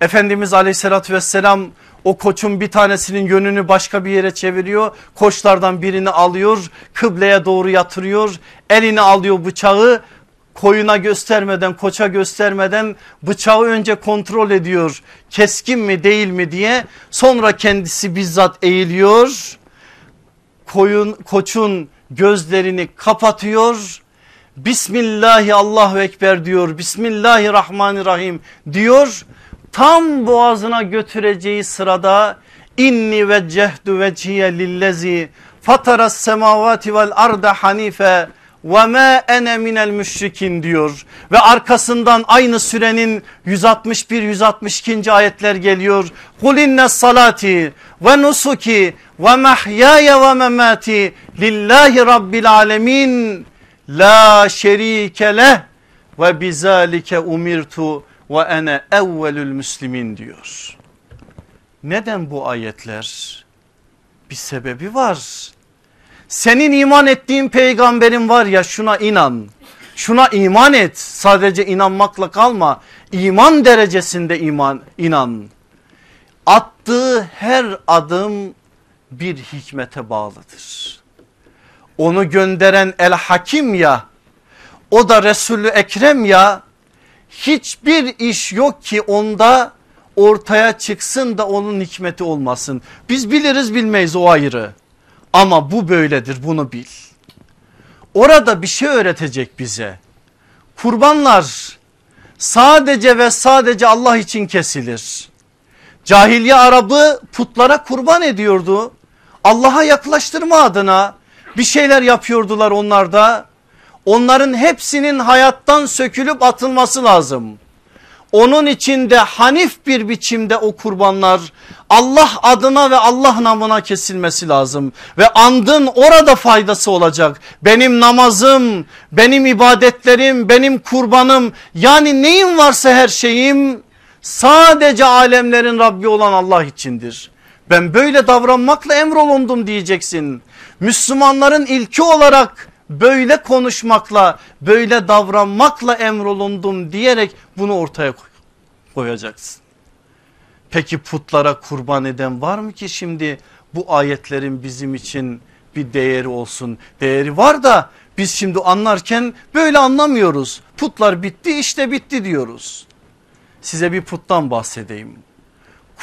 Efendimiz aleyhissalatü vesselam o koçun bir tanesinin yönünü başka bir yere çeviriyor. Koçlardan birini alıyor, kıbleye doğru yatırıyor. Eline alıyor bıçağı, koyuna göstermeden, koça göstermeden bıçağı önce kontrol ediyor. Keskin mi değil mi diye. Sonra kendisi bizzat eğiliyor. Koyun, koçun gözlerini kapatıyor. Bismillahi Allahu Ekber diyor. Bismillahirrahmanirrahim diyor. Tam boğazına götüreceği sırada inni veccehtu veciye lillezi fataras semavati vel arda hanife ve ma ene minel müşrikin diyor ve arkasından aynı sürenin yüz altmış bir yüz altmış iki. ayetler geliyor. Kul inne salati ve nusuki ve mahyaya ve memati lillahi rabbil alemin la şerike leh ve bizalike umirtu ve ene evvelül müslimin diyor. Neden bu ayetler? Bir sebebi var. Senin iman ettiğin peygamberin var ya, şuna inan, şuna iman et. Sadece inanmakla kalma, iman derecesinde iman, inan. Attığı her adım bir hikmete bağlıdır. Onu gönderen El Hakim ya, o da Resulü Ekrem ya, hiçbir iş yok ki onda ortaya çıksın da onun hikmeti olmasın. Biz biliriz bilmeyiz o ayrı, ama bu böyledir, bunu bil. Orada bir şey öğretecek bize. Kurbanlar sadece ve sadece Allah için kesilir. Cahiliye Arabı putlara kurban ediyordu. Allah'a yaklaştırma adına bir şeyler yapıyordular onlar da. Onların hepsinin hayattan sökülüp atılması lazım. Onun içinde hanif bir biçimde o kurbanlar Allah adına ve Allah namına kesilmesi lazım. Ve andın orada faydası olacak. Benim namazım, benim ibadetlerim, benim kurbanım, yani neyim varsa her şeyim sadece alemlerin Rabbi olan Allah içindir. Ben böyle davranmakla emrolundum diyeceksin. Müslümanların ilki olarak böyle konuşmakla, böyle davranmakla emrolundum diyerek bunu ortaya koyacaksın. Peki putlara kurban eden var mı ki şimdi bu ayetlerin bizim için bir değeri olsun? Değeri var da biz şimdi anlarken böyle anlamıyoruz. Putlar bitti işte bitti diyoruz. Size bir puttan bahsedeyim.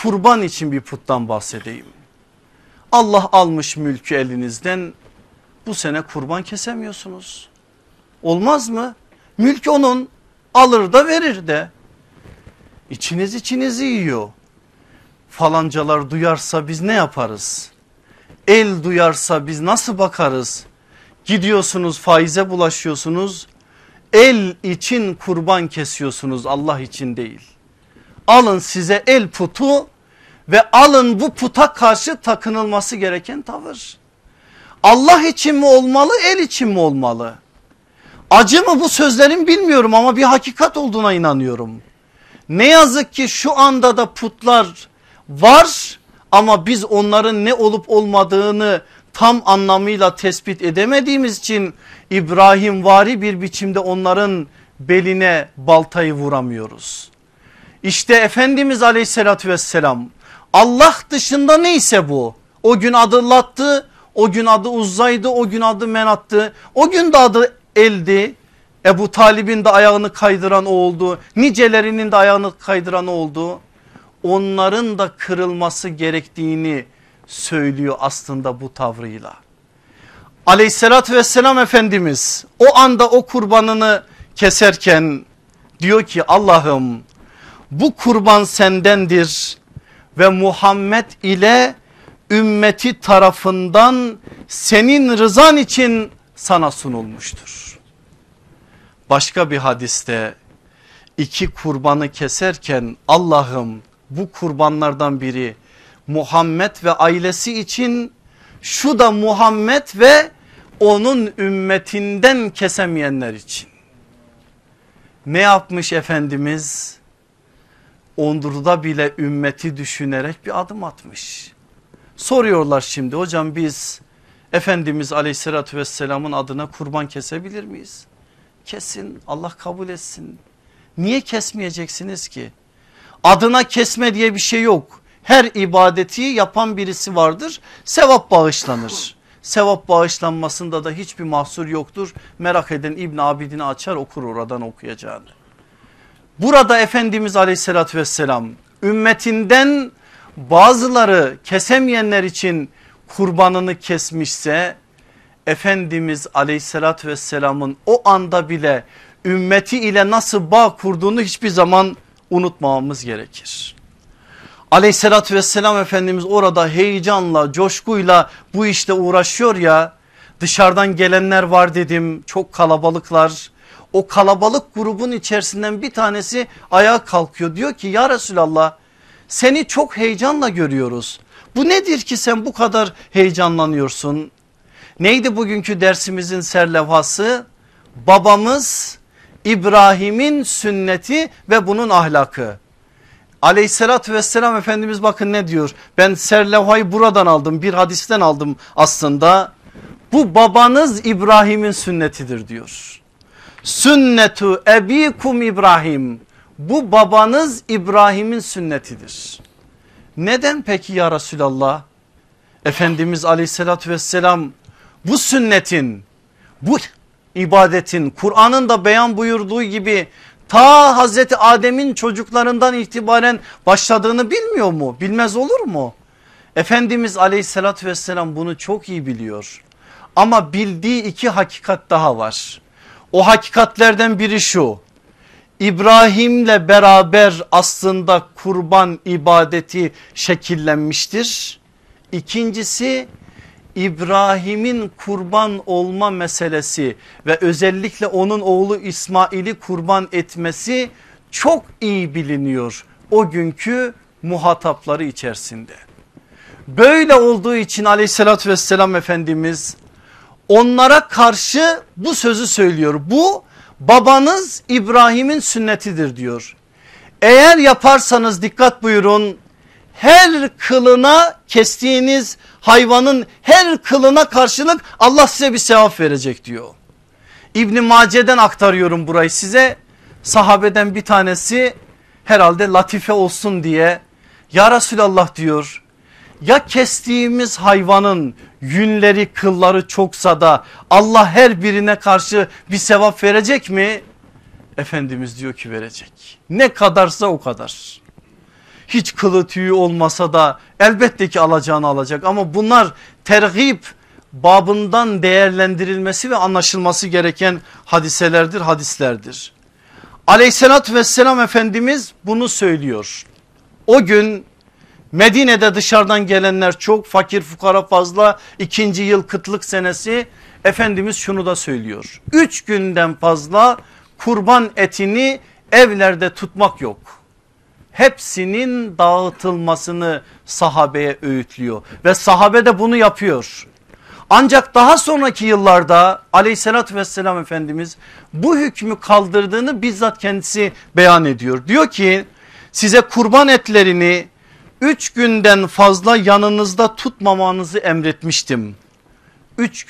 Kurban için bir puttan bahsedeyim. Allah almış mülkü elinizden. Bu sene kurban kesemiyorsunuz. Olmaz mı? Mülk onun, alır da verir de. İçiniz içinizi yiyor. Falancalar duyarsa biz ne yaparız? El duyarsa biz nasıl bakarız? Gidiyorsunuz faize bulaşıyorsunuz. El için kurban kesiyorsunuz, Allah için değil. Alın size el putu ve alın bu puta karşı takınılması gereken tavır. Allah için mi olmalı, el için mi olmalı? Acı mı bu sözlerim bilmiyorum ama bir hakikat olduğuna inanıyorum. Ne yazık ki şu anda da putlar var ama biz onların ne olup olmadığını tam anlamıyla tespit edemediğimiz için İbrahimvari bir biçimde onların beline baltayı vuramıyoruz. İşte Efendimiz aleyhissalatü vesselam Allah dışında neyse bu. O gün adı Lat'tı, o gün adı Uzza'ydı, o gün adı Menat'tı, o gün de adı El'di. Ebu Talib'in de ayağını kaydıran o oldu. Nicelerinin de ayağını kaydıran o oldu. Onların da kırılması gerektiğini söylüyor aslında bu tavrıyla. Aleyhissalatü vesselam Efendimiz o anda o kurbanını keserken diyor ki Allah'ım bu kurban sendendir ve Muhammed ile ümmeti tarafından senin rızan için sana sunulmuştur. Başka bir hadiste iki kurbanı keserken Allah'ım bu kurbanlardan biri Muhammed ve ailesi için, şu da Muhammed ve onun ümmetinden kesemeyenler için. Ne yapmış Efendimiz? Ondurda bile ümmeti düşünerek bir adım atmış. Soruyorlar şimdi hocam biz Efendimiz aleyhissalatü vesselamın adına kurban kesebilir miyiz? Kesin, Allah kabul etsin. Niye kesmeyeceksiniz ki? Adına kesme diye bir şey yok. Her ibadeti yapan birisi vardır. Sevap bağışlanır. Sevap bağışlanmasında da hiçbir mahsur yoktur. Merak eden İbn Abidin'i açar okur oradan okuyacağını. Burada Efendimiz aleyhissalatü vesselam ümmetinden bazıları kesemeyenler için kurbanını kesmişse, Efendimiz aleyhissalatü vesselamın o anda bile ümmeti ile nasıl bağ kurduğunu hiçbir zaman unutmamamız gerekir. Aleyhissalatü vesselam Efendimiz orada heyecanla, coşkuyla bu işle uğraşıyor ya, dışarıdan gelenler var dedim, çok kalabalıklar. O kalabalık grubun içerisinden bir tanesi ayağa kalkıyor, diyor ki ya Resulallah seni çok heyecanla görüyoruz. Bu nedir ki sen bu kadar heyecanlanıyorsun? Neydi bugünkü dersimizin serlevhası? Babamız İbrahim'in sünneti ve bunun ahlakı. Aleyhissalatü vesselam Efendimiz bakın ne diyor, ben serlevhayı buradan aldım, bir hadisten aldım aslında. Bu babanız İbrahim'in sünnetidir diyor. Sünnetu ebikum İbrahim, bu babanız İbrahim'in sünnetidir. Neden peki ya Resulallah? Efendimiz aleyhissalatü vesselam bu sünnetin, bu ibadetin Kur'an'ın da beyan buyurduğu gibi ta Hazreti Adem'in çocuklarından itibaren başladığını bilmiyor mu? Bilmez olur mu? Efendimiz aleyhissalatü vesselam bunu çok iyi biliyor. Ama bildiği iki hakikat daha var. O hakikatlerden biri şu: İbrahim'le beraber aslında kurban ibadeti şekillenmiştir. İkincisi, İbrahim'in kurban olma meselesi ve özellikle onun oğlu İsmail'i kurban etmesi çok iyi biliniyor o günkü muhatapları içerisinde. Böyle olduğu için aleyhissalatü vesselam Efendimiz onlara karşı bu sözü söylüyor. Bu babanız İbrahim'in sünnetidir diyor. Eğer yaparsanız dikkat buyurun, her kılına, kestiğiniz hayvanın her kılına karşılık Allah size bir sevap verecek diyor. İbn Mace'den aktarıyorum burayı size. Sahabeden bir tanesi herhalde latife olsun diye ya Resulallah diyor, ya kestiğimiz hayvanın yünleri, kılları çoksa da Allah her birine karşı bir sevap verecek mi? Efendimiz diyor ki verecek. Ne kadarsa o kadar. Hiç kılı tüyü olmasa da elbette ki alacağını alacak, ama bunlar tergip babından değerlendirilmesi ve anlaşılması gereken hadiselerdir, hadislerdir. Aleyhissalatü vesselam Efendimiz bunu söylüyor. O gün Medine'de dışarıdan gelenler çok, fakir fukara fazla, ikinci yıl kıtlık senesi. Efendimiz şunu da söylüyor: üç günden fazla kurban etini evlerde tutmak yok. Hepsinin dağıtılmasını sahabeye öğütlüyor ve sahabe de bunu yapıyor. Ancak daha sonraki yıllarda aleyhissalatü vesselam Efendimiz bu hükmü kaldırdığını bizzat kendisi beyan ediyor. Diyor ki size kurban etlerini üç günden fazla yanınızda tutmamanızı emretmiştim. Üç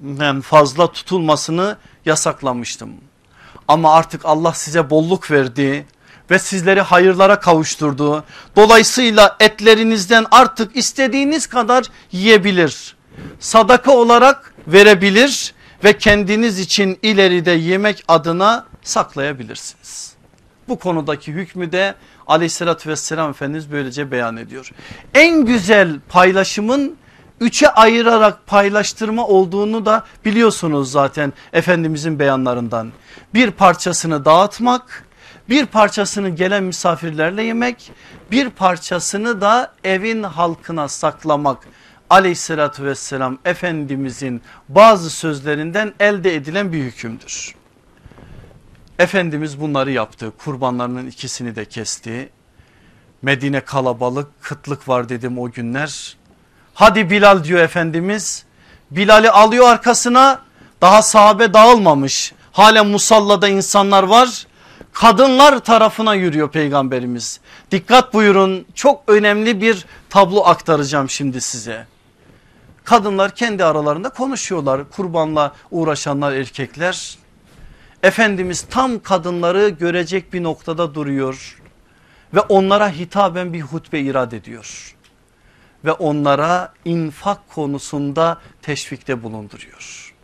günden fazla tutulmasını yasaklamıştım. Ama artık Allah size bolluk verdi ve sizleri hayırlara kavuşturdu. Dolayısıyla etlerinizden artık istediğiniz kadar yiyebilir, sadaka olarak verebilir ve kendiniz için ileride yemek adına saklayabilirsiniz. Bu konudaki hükmü de aleyhissalatü vesselam Efendimiz böylece beyan ediyor. En güzel paylaşımın üçe ayırarak paylaştırma olduğunu da biliyorsunuz zaten Efendimizin beyanlarından. Bir parçasını dağıtmak, bir parçasını gelen misafirlerle yemek, bir parçasını da evin halkına saklamak. Aleyhissalatü vesselam Efendimizin bazı sözlerinden elde edilen bir hükümdür. Efendimiz bunları yaptı. Kurbanlarının ikisini de kesti. Medine kalabalık, kıtlık var dedim o günler. Hadi Bilal diyor Efendimiz. Bilal'i alıyor arkasına, daha sahabe dağılmamış. Halen musallada insanlar var. Kadınlar tarafına yürüyor Peygamberimiz. Dikkat buyurun, çok önemli bir tablo aktaracağım şimdi size. Kadınlar kendi aralarında konuşuyorlar, kurbanla uğraşanlar erkekler. Efendimiz tam kadınları görecek bir noktada duruyor ve onlara hitaben bir hutbe irade ediyor. Ve onlara infak konusunda teşvikte bulunduruyor.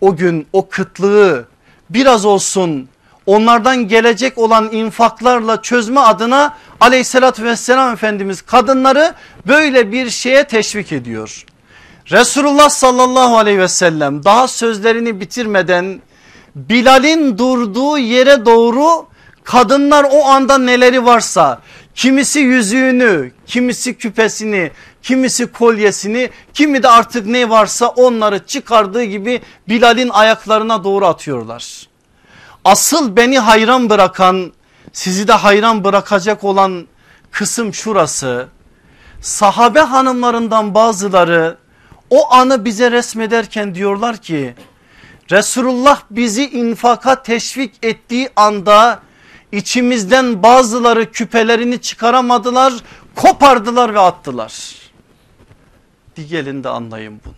O gün o kıtlığı biraz olsun onlardan gelecek olan infaklarla çözme adına aleyhissalatü vesselam Efendimiz kadınları böyle bir şeye teşvik ediyor. Resulullah sallallahu aleyhi ve sellem daha sözlerini bitirmeden Bilal'in durduğu yere doğru kadınlar o anda neleri varsa, kimisi yüzüğünü, kimisi küpesini, kimisi kolyesini, kimi de artık ne varsa onları çıkardığı gibi Bilal'in ayaklarına doğru atıyorlar. Asıl beni hayran bırakan, sizi de hayran bırakacak olan kısım şurası. Sahabe hanımlarından bazıları o anı bize resmederken diyorlar ki Resulullah bizi infaka teşvik ettiği anda içimizden bazıları küpelerini çıkaramadılar, kopardılar ve attılar. Gelin de anlayın bunu.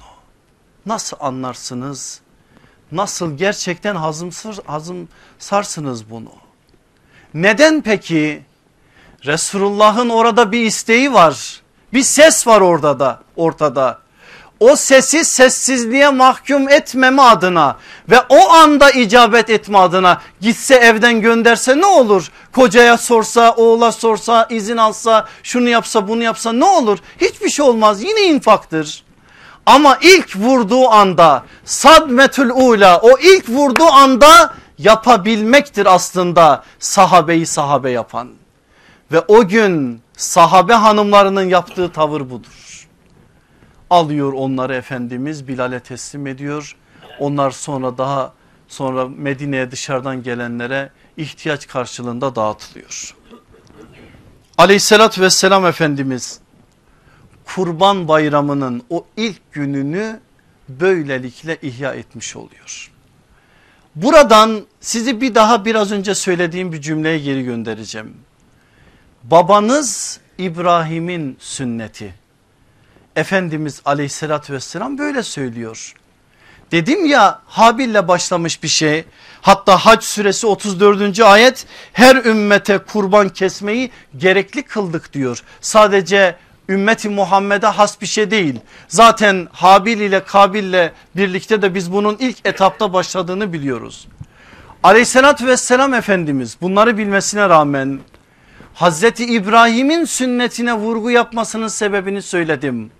Nasıl anlarsınız? Nasıl gerçekten hazımsız, hazımsarsınız bunu? Neden peki? Resulullah'ın orada bir isteği var. Bir ses var orada da, ortada. O sesi sessizliğe mahkum etmeme adına ve o anda icabet etme adına, gitse evden gönderse ne olur? Kocaya sorsa, oğula sorsa, izin alsa, şunu yapsa, bunu yapsa ne olur? Hiçbir şey olmaz, yine infaktır. Ama ilk vurduğu anda, sadmetül ula, o ilk vurduğu anda yapabilmektir aslında sahabeyi sahabe yapan. Ve o gün sahabe hanımlarının yaptığı tavır budur. Alıyor onları Efendimiz, Bilal'e teslim ediyor. Onlar sonra daha sonra Medine'ye dışarıdan gelenlere ihtiyaç karşılığında dağıtılıyor. Aleyhissalatü vesselam Efendimiz Kurban Bayramı'nın o ilk gününü böylelikle ihya etmiş oluyor. Buradan sizi bir daha biraz önce söylediğim bir cümleye geri göndereceğim. Babanız İbrahim'in sünneti. Efendimiz aleyhissalatü vesselam böyle söylüyor. Dedim ya, Habil'le başlamış bir şey. Hatta Hac suresi otuz dördüncü ayet, her ümmete kurban kesmeyi gerekli kıldık diyor. Sadece ümmeti Muhammed'e has bir şey değil. Zaten Habil ile Kabil'le birlikte de biz bunun ilk etapta başladığını biliyoruz. Aleyhissalatü vesselam Efendimiz bunları bilmesine rağmen Hazreti İbrahim'in sünnetine vurgu yapmasının sebebini söyledim.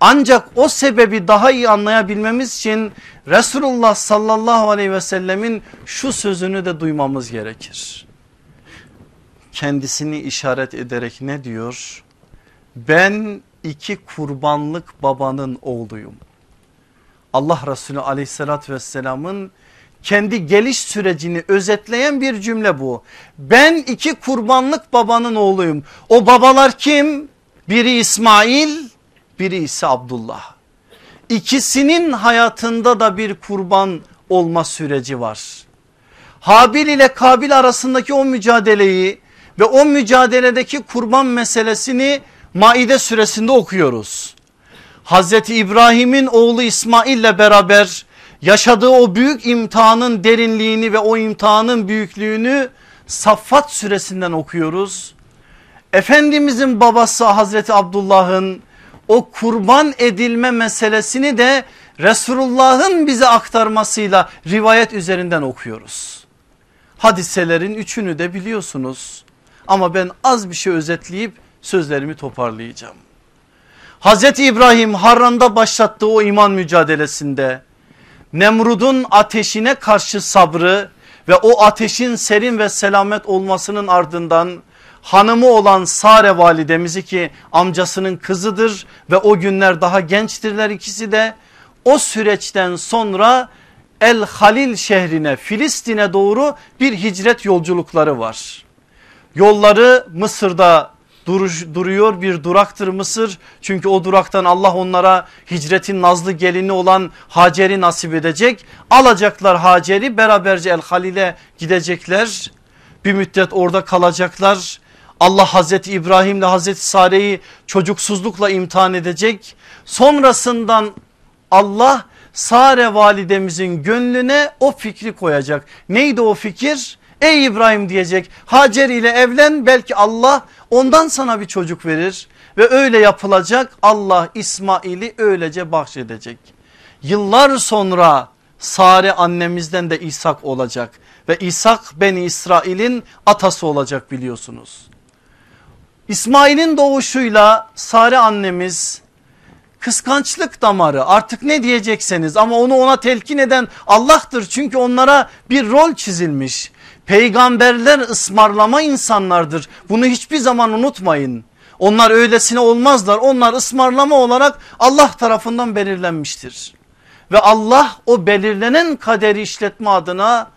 Ancak o sebebi daha iyi anlayabilmemiz için Resulullah sallallahu aleyhi ve sellemin şu sözünü de duymamız gerekir. Kendisini işaret ederek ne diyor? Ben iki kurbanlık babanın oğluyum. Allah Resulü aleyhissalatü vesselamın kendi geliş sürecini özetleyen bir cümle bu. Ben iki kurbanlık babanın oğluyum. O babalar kim? Biri İsmail, biri ise Abdullah. İkisinin hayatında da bir kurban olma süreci var. Habil ile Kabil arasındaki o mücadeleyi ve o mücadeledeki kurban meselesini Maide suresinde okuyoruz. Hazreti İbrahim'in oğlu İsmail ile beraber yaşadığı o büyük imtihanın derinliğini ve o imtihanın büyüklüğünü Saffat suresinden okuyoruz. Efendimizin babası Hazreti Abdullah'ın o kurban edilme meselesini de Resulullah'ın bize aktarmasıyla rivayet üzerinden okuyoruz. Hadiselerin üçünü de biliyorsunuz ama ben az bir şey özetleyip sözlerimi toparlayacağım. Hazreti İbrahim Harran'da başlattığı o iman mücadelesinde Nemrud'un ateşine karşı sabrı ve o ateşin serin ve selamet olmasının ardından hanımı olan Sare validemizi ki amcasının kızıdır ve o günler daha gençtirler ikisi de, o süreçten sonra El Halil şehrine, Filistin'e doğru bir hicret yolculukları var. Yolları Mısır'da Dur, duruyor bir duraktır Mısır, çünkü o duraktan Allah onlara hicretin nazlı gelini olan Hacer'i nasip edecek. Alacaklar Hacer'i, beraberce El Halil'e gidecekler, bir müddet orada kalacaklar. Allah Hazreti İbrahim ile Hazreti Sare'yi çocuksuzlukla imtihan edecek. Sonrasından Allah Sare validemizin gönlüne o fikri koyacak. Neydi o fikir? Ey İbrahim diyecek, Hacer ile evlen, belki Allah ondan sana bir çocuk verir ve öyle yapılacak. Allah İsmail'i öylece bahşedecek. Yıllar sonra Sare annemizden de İshak olacak ve İshak Beni İsrail'in atası olacak biliyorsunuz. İsmail'in doğuşuyla Sare annemiz kıskançlık damarı, artık ne diyecekseniz, ama onu ona telkin eden Allah'tır, çünkü onlara bir rol çizilmiş. Peygamberler ısmarlama insanlardır, bunu hiçbir zaman unutmayın. Onlar öylesine olmazlar, onlar ısmarlama olarak Allah tarafından belirlenmiştir. Ve Allah o belirlenen kaderi işletme adına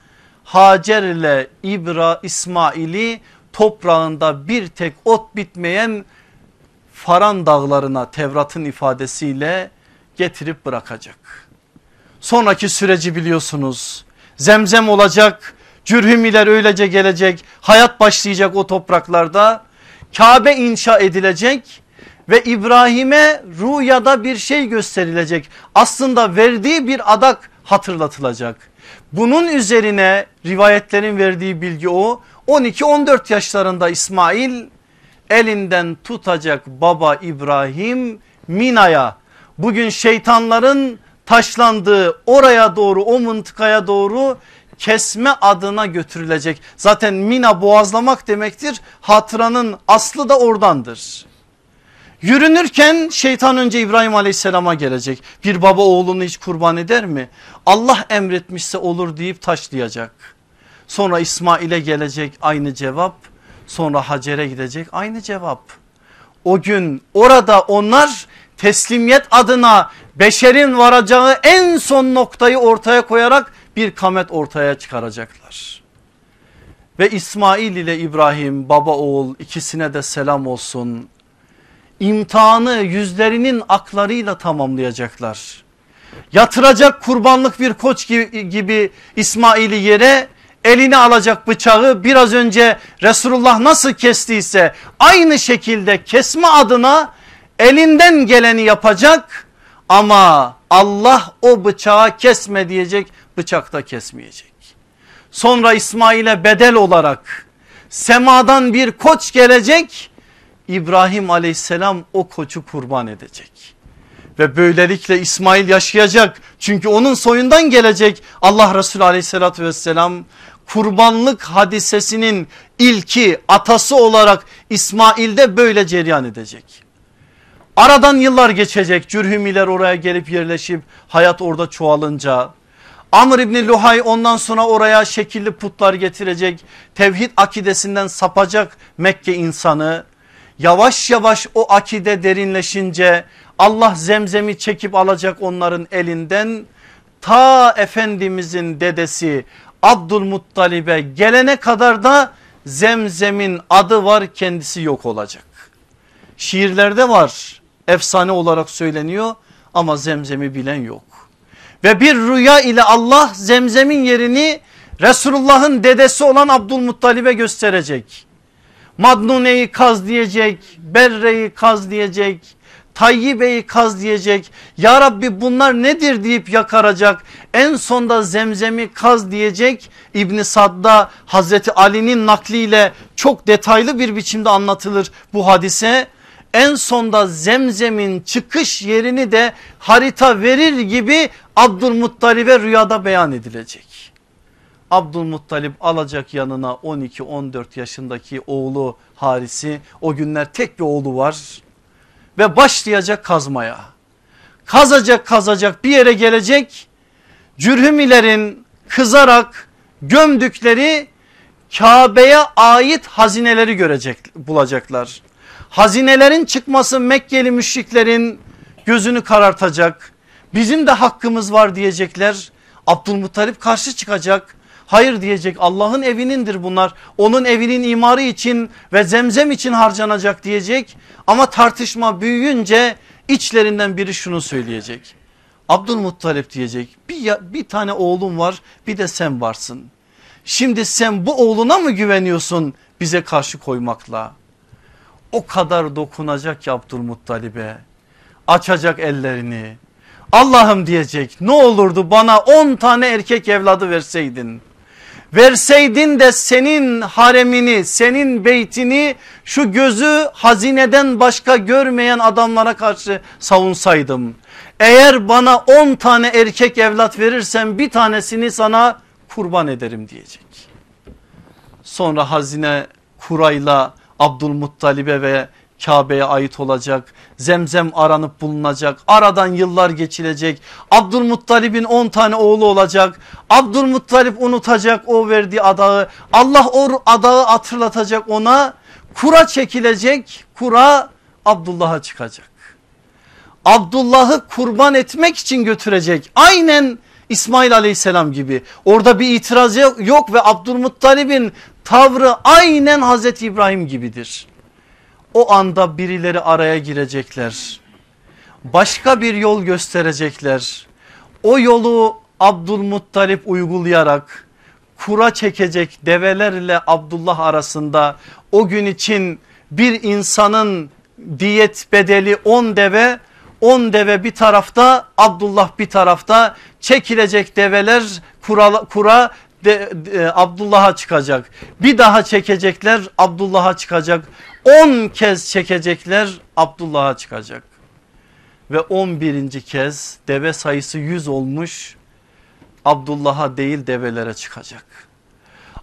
Hacer ile İbra İsmail'i toprağında bir tek ot bitmeyen Faran dağlarına, Tevrat'ın ifadesiyle getirip bırakacak. Sonraki süreci biliyorsunuz, Zemzem olacak. Cürhümiler öylece gelecek, hayat başlayacak o topraklarda, Kabe inşa edilecek ve İbrahim'e rüyada bir şey gösterilecek. Aslında verdiği bir adak hatırlatılacak. Bunun üzerine rivayetlerin verdiği bilgi o, on iki on dört yaşlarında İsmail elinden tutacak baba İbrahim Mina'ya, bugün şeytanların taşlandığı oraya doğru, o mıntıkaya doğru kesme adına götürülecek. Zaten Mina boğazlamak demektir, hatıranın aslı da oradandır. Yürünürken şeytan önce İbrahim aleyhisselama gelecek. Bir baba oğlunu hiç kurban eder mi? Allah emretmişse olur deyip taşlayacak. Sonra İsmail'e gelecek, aynı cevap. Sonra Hacer'e gidecek, aynı cevap. O gün orada onlar teslimiyet adına beşerin varacağı en son noktayı ortaya koyarak bir kamet ortaya çıkaracaklar. Ve İsmail ile İbrahim, baba oğul, ikisine de selam olsun, İmtihanı yüzlerinin aklarıyla tamamlayacaklar. Yatıracak kurbanlık bir koç gibi, gibi İsmail'i yere, eline alacak bıçağı, biraz önce Resulullah nasıl kestiyse aynı şekilde kesme adına elinden geleni yapacak, ama Allah o bıçağı kesme diyecek, bıçakta kesmeyecek. Sonra İsmail'e bedel olarak semadan bir koç gelecek, İbrahim aleyhisselam o koçu kurban edecek ve böylelikle İsmail yaşayacak, çünkü onun soyundan gelecek. Allah Resulü aleyhissalatü vesselam kurbanlık hadisesinin ilki, atası olarak İsmail'de böyle cereyan edecek. Aradan yıllar geçecek, Cürhümiler oraya gelip yerleşip hayat orada çoğalınca, Amr İbni Luhay ondan sonra oraya şekilli putlar getirecek, tevhid akidesinden sapacak Mekke insanı. Yavaş yavaş o akide derinleşince Allah Zemzem'i çekip alacak onların elinden, ta Efendimizin dedesi Abdülmuttalib'e gelene kadar da Zemzem'in adı var, kendisi yok olacak. Şiirlerde var, efsane olarak söyleniyor ama Zemzem'i bilen yok. Ve bir rüya ile Allah Zemzem'in yerini Resulullah'ın dedesi olan Abdülmuttalib'e gösterecek. Madnune'yi kaz diyecek, Berre'yi kaz diyecek, Tayyibe'yi kaz diyecek, ya Rabbi bunlar nedir deyip yakaracak, en sonda Zemzem'i kaz diyecek. İbn Sad'da Hazreti Ali'nin nakliyle çok detaylı bir biçimde anlatılır bu hadise. En sonda Zemzem'in çıkış yerini de harita verir gibi Abdülmuttalib'e rüyada beyan edilecek. Abdülmuttalib alacak yanına on iki on dört yaşındaki oğlu Haris'i, o günler tek bir oğlu var, ve başlayacak kazmaya. Kazacak kazacak bir yere gelecek. Cürhümilerin kızarak gömdükleri Kabe'ye ait hazineleri görecek, bulacaklar. Hazinelerin çıkması Mekkeli müşriklerin gözünü karartacak. Bizim de hakkımız var diyecekler. Abdülmuttalip karşı çıkacak. Hayır diyecek, Allah'ın evinindir bunlar. Onun evinin imarı için ve Zemzem için harcanacak diyecek. Ama tartışma büyüyünce içlerinden biri şunu söyleyecek. Abdülmuttalip diyecek, bir, ya, bir tane oğlum var, bir de sen varsın. Şimdi sen bu oğluna mı güveniyorsun bize karşı koymakla? O kadar dokunacak ki Abdülmuttalib'e, açacak ellerini. Allah'ım diyecek, ne olurdu bana on tane erkek evladı verseydin. Verseydin de senin haremini, senin beytini şu gözü hazineden başka görmeyen adamlara karşı savunsaydım. Eğer bana on tane erkek evlat verirsen bir tanesini sana kurban ederim diyecek. Sonra hazine kurayla Abdülmuttalib'e ve Kabe'ye ait olacak. Zemzem aranıp bulunacak. Aradan yıllar geçilecek. Abdülmuttalib'in on tane oğlu olacak. Abdülmuttalib unutacak o verdiği adağı. Allah o adağı hatırlatacak ona. Kura çekilecek. Kura Abdullah'a çıkacak. Abdullah'ı kurban etmek için götürecek. Aynen İsmail aleyhisselam gibi. Orada bir itiraz yok ve Abdülmuttalib'in tavrı aynen Hazreti İbrahim gibidir. O anda birileri araya girecekler. Başka bir yol gösterecekler. O yolu Abdülmuttalip uygulayarak kura çekecek, develerle Abdullah arasında o gün için bir insanın diyet bedeli on deve, on deve bir tarafta, Abdullah bir tarafta, çekilecek develer kura, kura de, de, Abdullah'a çıkacak. Bir daha çekecekler, Abdullah'a çıkacak. on kez çekecekler, Abdullah'a çıkacak. Ve on birinci kez deve sayısı yüz olmuş, Abdullah'a değil develere çıkacak.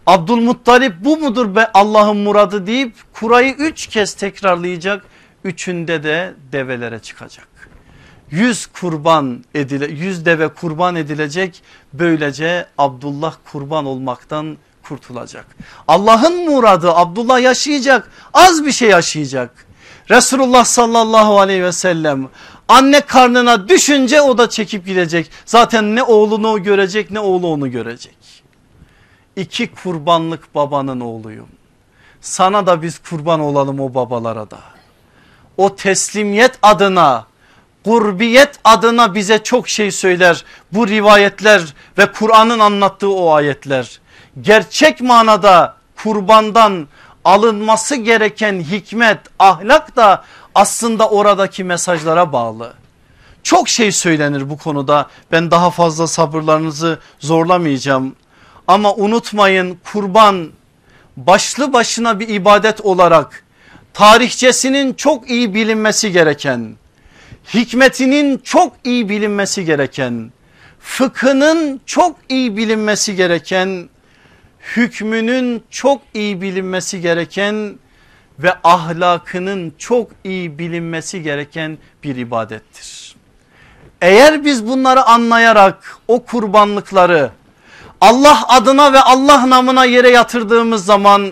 Abdülmuttalip bu mudur be Allah'ın muradı deyip kurayı üç kez tekrarlayacak. Üçünde de develere çıkacak. yüz kurban edile, yüz deve kurban edilecek. Böylece Abdullah kurban olmaktan kurtulacak. Allah'ın muradı, Abdullah yaşayacak, az bir şey yaşayacak. Resulullah sallallahu aleyhi ve sellem anne karnına düşünce o da çekip gidecek. Zaten ne oğlunu görecek ne oğlu onu görecek. İki kurbanlık babanın oğluyum. Sana da biz kurban olalım, o babalara da. O teslimiyet adına, kurbiyet adına bize çok şey söyler bu rivayetler ve Kur'an'ın anlattığı o ayetler. Gerçek manada kurbandan alınması gereken hikmet, ahlak da aslında oradaki mesajlara bağlı. Çok şey söylenir bu konuda. Ben daha fazla sabırlarınızı zorlamayacağım. Ama unutmayın, kurban başlı başına bir ibadet olarak tarihçesinin çok iyi bilinmesi gereken, hikmetinin çok iyi bilinmesi gereken, fıkhının çok iyi bilinmesi gereken, hükmünün çok iyi bilinmesi gereken ve ahlakının çok iyi bilinmesi gereken bir ibadettir. Eğer biz bunları anlayarak o kurbanlıkları Allah adına ve Allah namına yere yatırdığımız zaman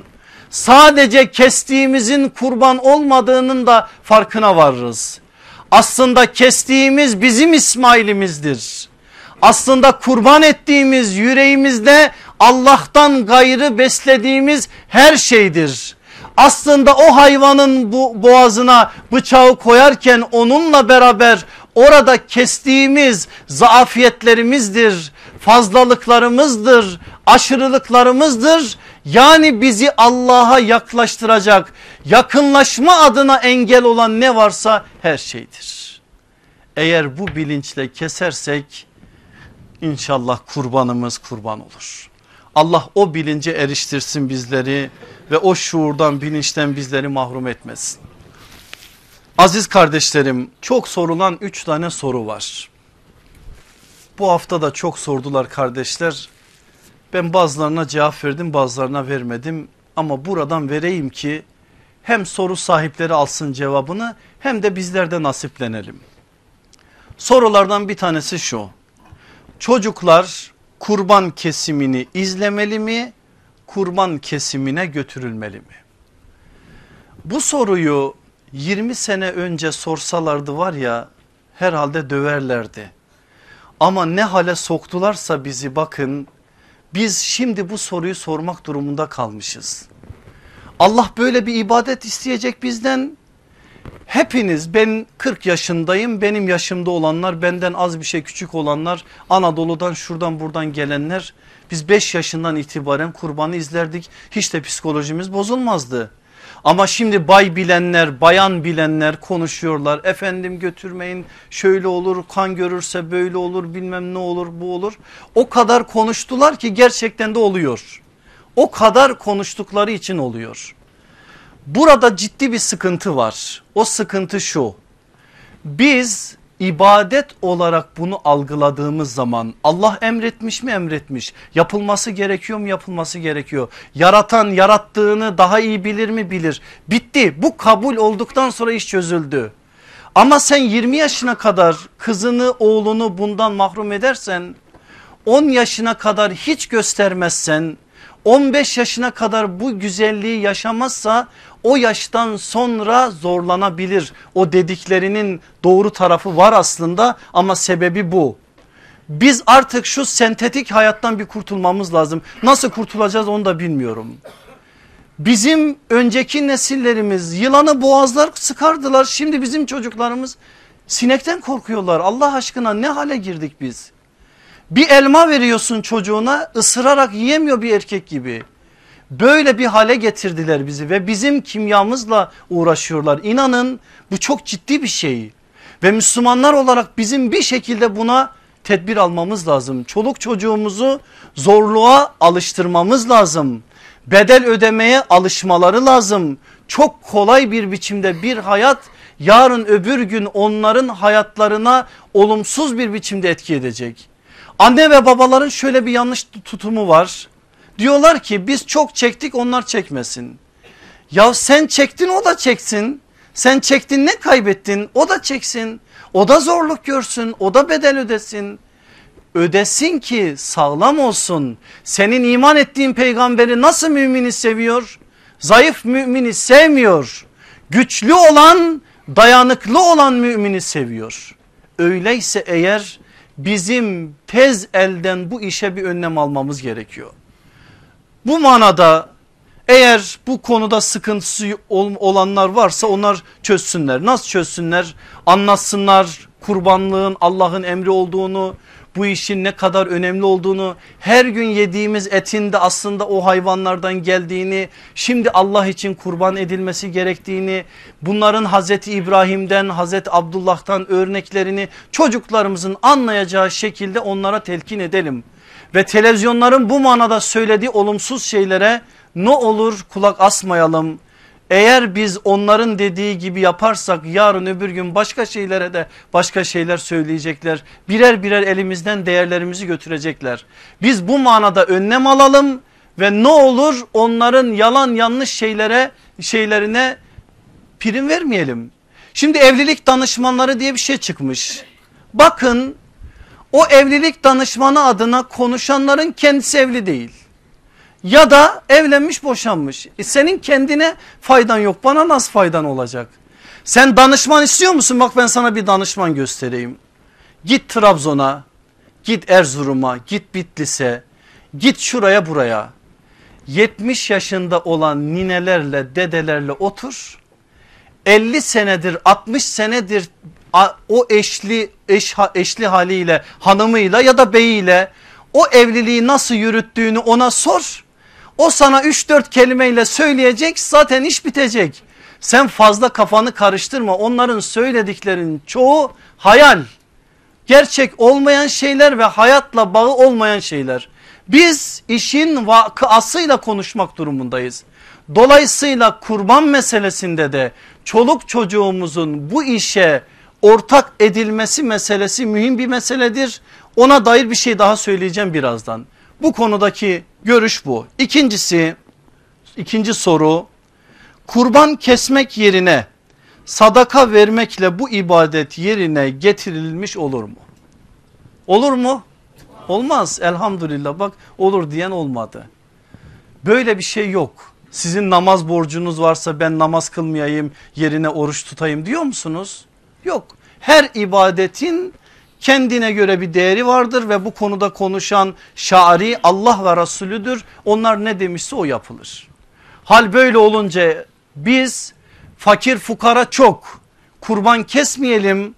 sadece kestiğimizin kurban olmadığının da farkına varırız. Aslında kestiğimiz bizim İsmail'imizdir. Aslında kurban ettiğimiz yüreğimizde Allah'tan gayrı beslediğimiz her şeydir. Aslında o hayvanın bu boğazına bıçağı koyarken onunla beraber orada kestiğimiz zaafiyetlerimizdir, fazlalıklarımızdır, aşırılıklarımızdır. Yani bizi Allah'a yaklaştıracak, yakınlaşma adına engel olan ne varsa her şeydir. Eğer bu bilinçle kesersek inşallah kurbanımız kurban olur. Allah o bilince eriştirsin bizleri ve o şuurdan, bilinçten bizleri mahrum etmesin. Aziz kardeşlerim, çok sorulan üç tane soru var. Bu hafta da çok sordular kardeşler. Ben bazılarına cevap verdim, bazılarına vermedim ama buradan vereyim ki hem soru sahipleri alsın cevabını hem de bizler de nasiplenelim. Sorulardan bir tanesi şu: çocuklar kurban kesimini izlemeli mi, kurban kesimine götürülmeli mi? Bu soruyu yirmi sene önce sorsalardı var ya herhalde döverlerdi. Ama ne hale soktularsa bizi bakın, biz şimdi bu soruyu sormak durumunda kalmışız. Allah böyle bir ibadet isteyecek bizden. Hepiniz, ben kırk yaşındayım, benim yaşımda olanlar, benden az bir şey küçük olanlar, Anadolu'dan şuradan buradan gelenler, biz beş yaşından itibaren kurbanı izlerdik, hiç de psikolojimiz bozulmazdı. Ama şimdi bay bilenler, bayan bilenler konuşuyorlar, efendim götürmeyin, şöyle olur, kan görürse böyle olur, bilmem ne olur, bu olur. O kadar konuştular ki gerçekten de oluyor. O kadar konuştukları için oluyor. Burada ciddi bir sıkıntı var. O sıkıntı şu: biz ibadet olarak bunu algıladığımız zaman, Allah emretmiş mi emretmiş, yapılması gerekiyor mu yapılması gerekiyor, yaratan yarattığını daha iyi bilir mi bilir, bitti, bu kabul olduktan sonra iş çözüldü. Ama sen yirmi yaşına kadar kızını oğlunu bundan mahrum edersen, on yaşına kadar hiç göstermezsen, on beş yaşına kadar bu güzelliği yaşamazsa o yaştan sonra zorlanabilir. O dediklerinin doğru tarafı var aslında ama sebebi bu. Biz artık şu sentetik hayattan bir kurtulmamız lazım. Nasıl kurtulacağız onu da bilmiyorum. Bizim önceki nesillerimiz yılanı boğazlar sıkardılar. Şimdi bizim çocuklarımız sinekten korkuyorlar. Allah aşkına ne hale girdik biz? Bir elma veriyorsun çocuğuna, ısırarak yiyemiyor bir erkek gibi. Böyle bir hale getirdiler bizi ve bizim kimyamızla uğraşıyorlar. İnanın bu çok ciddi bir şey ve Müslümanlar olarak bizim bir şekilde buna tedbir almamız lazım. Çoluk çocuğumuzu zorluğa alıştırmamız lazım. Bedel ödemeye alışmaları lazım. Çok kolay bir biçimde bir hayat yarın öbür gün onların hayatlarına olumsuz bir biçimde etki edecek. Anne ve babaların şöyle bir yanlış tutumu var. Diyorlar ki biz çok çektik onlar çekmesin. Ya sen çektin o da çeksin. Sen çektin ne kaybettin? O da çeksin. O da zorluk görsün. O da bedel ödesin. Ödesin ki sağlam olsun. Senin iman ettiğin peygamberi nasıl mümini seviyor? Zayıf mümini sevmiyor. Güçlü olan, dayanıklı olan mümini seviyor. Öyleyse eğer bizim tez elden bu işe bir önlem almamız gerekiyor. Bu manada eğer bu konuda sıkıntısı olanlar varsa onlar çözsünler. Nasıl çözsünler? Anlatsınlar kurbanlığın Allah'ın emri olduğunu, bu işin ne kadar önemli olduğunu, her gün yediğimiz etin de aslında o hayvanlardan geldiğini, şimdi Allah için kurban edilmesi gerektiğini, bunların Hazreti İbrahim'den Hazreti Abdullah'tan örneklerini çocuklarımızın anlayacağı şekilde onlara telkin edelim. Ve televizyonların bu manada söylediği olumsuz şeylere ne olur kulak asmayalım. Eğer biz onların dediği gibi yaparsak yarın öbür gün başka şeylere de başka şeyler söyleyecekler. Birer birer elimizden değerlerimizi götürecekler. Biz bu manada önlem alalım ve ne olur onların yalan yanlış şeylere şeylerine prim vermeyelim. Şimdi evlilik danışmanları diye bir şey çıkmış. Bakın o evlilik danışmanı adına konuşanların kendisi evli değil. Ya da evlenmiş boşanmış. E senin kendine faydan yok, bana nasıl faydan olacak? Sen danışman istiyor musun? Bak ben sana bir danışman göstereyim. Git Trabzon'a, git Erzurum'a, git Bitlis'e, git şuraya buraya. yetmiş yaşında olan ninelerle dedelerle otur. elli senedir altmış senedir o eşli, eş, eşli haliyle, hanımıyla ya da beyiyle o evliliği nasıl yürüttüğünü ona sor. O sana üç dört kelimeyle söyleyecek, zaten iş bitecek. Sen fazla kafanı karıştırma, onların söylediklerinin çoğu hayal. Gerçek olmayan şeyler ve hayatla bağı olmayan şeyler. Biz işin vakıasıyla konuşmak durumundayız. Dolayısıyla kurban meselesinde de çoluk çocuğumuzun bu işe ortak edilmesi meselesi mühim bir meseledir. Ona dair bir şey daha söyleyeceğim birazdan. Bu konudaki görüş bu. İkincisi, ikinci soru, kurban kesmek yerine sadaka vermekle bu ibadet yerine getirilmiş olur mu? Olur mu? Olmaz. Elhamdülillah bak, olur diyen olmadı. Böyle bir şey yok. Sizin namaz borcunuz varsa ben namaz kılmayayım yerine oruç tutayım diyor musunuz? Yok. Her ibadetin kendine göre bir değeri vardır ve bu konuda konuşan şairi Allah ve Resulüdür. Onlar ne demişse o yapılır. Hal böyle olunca biz fakir fukara çok, kurban kesmeyelim,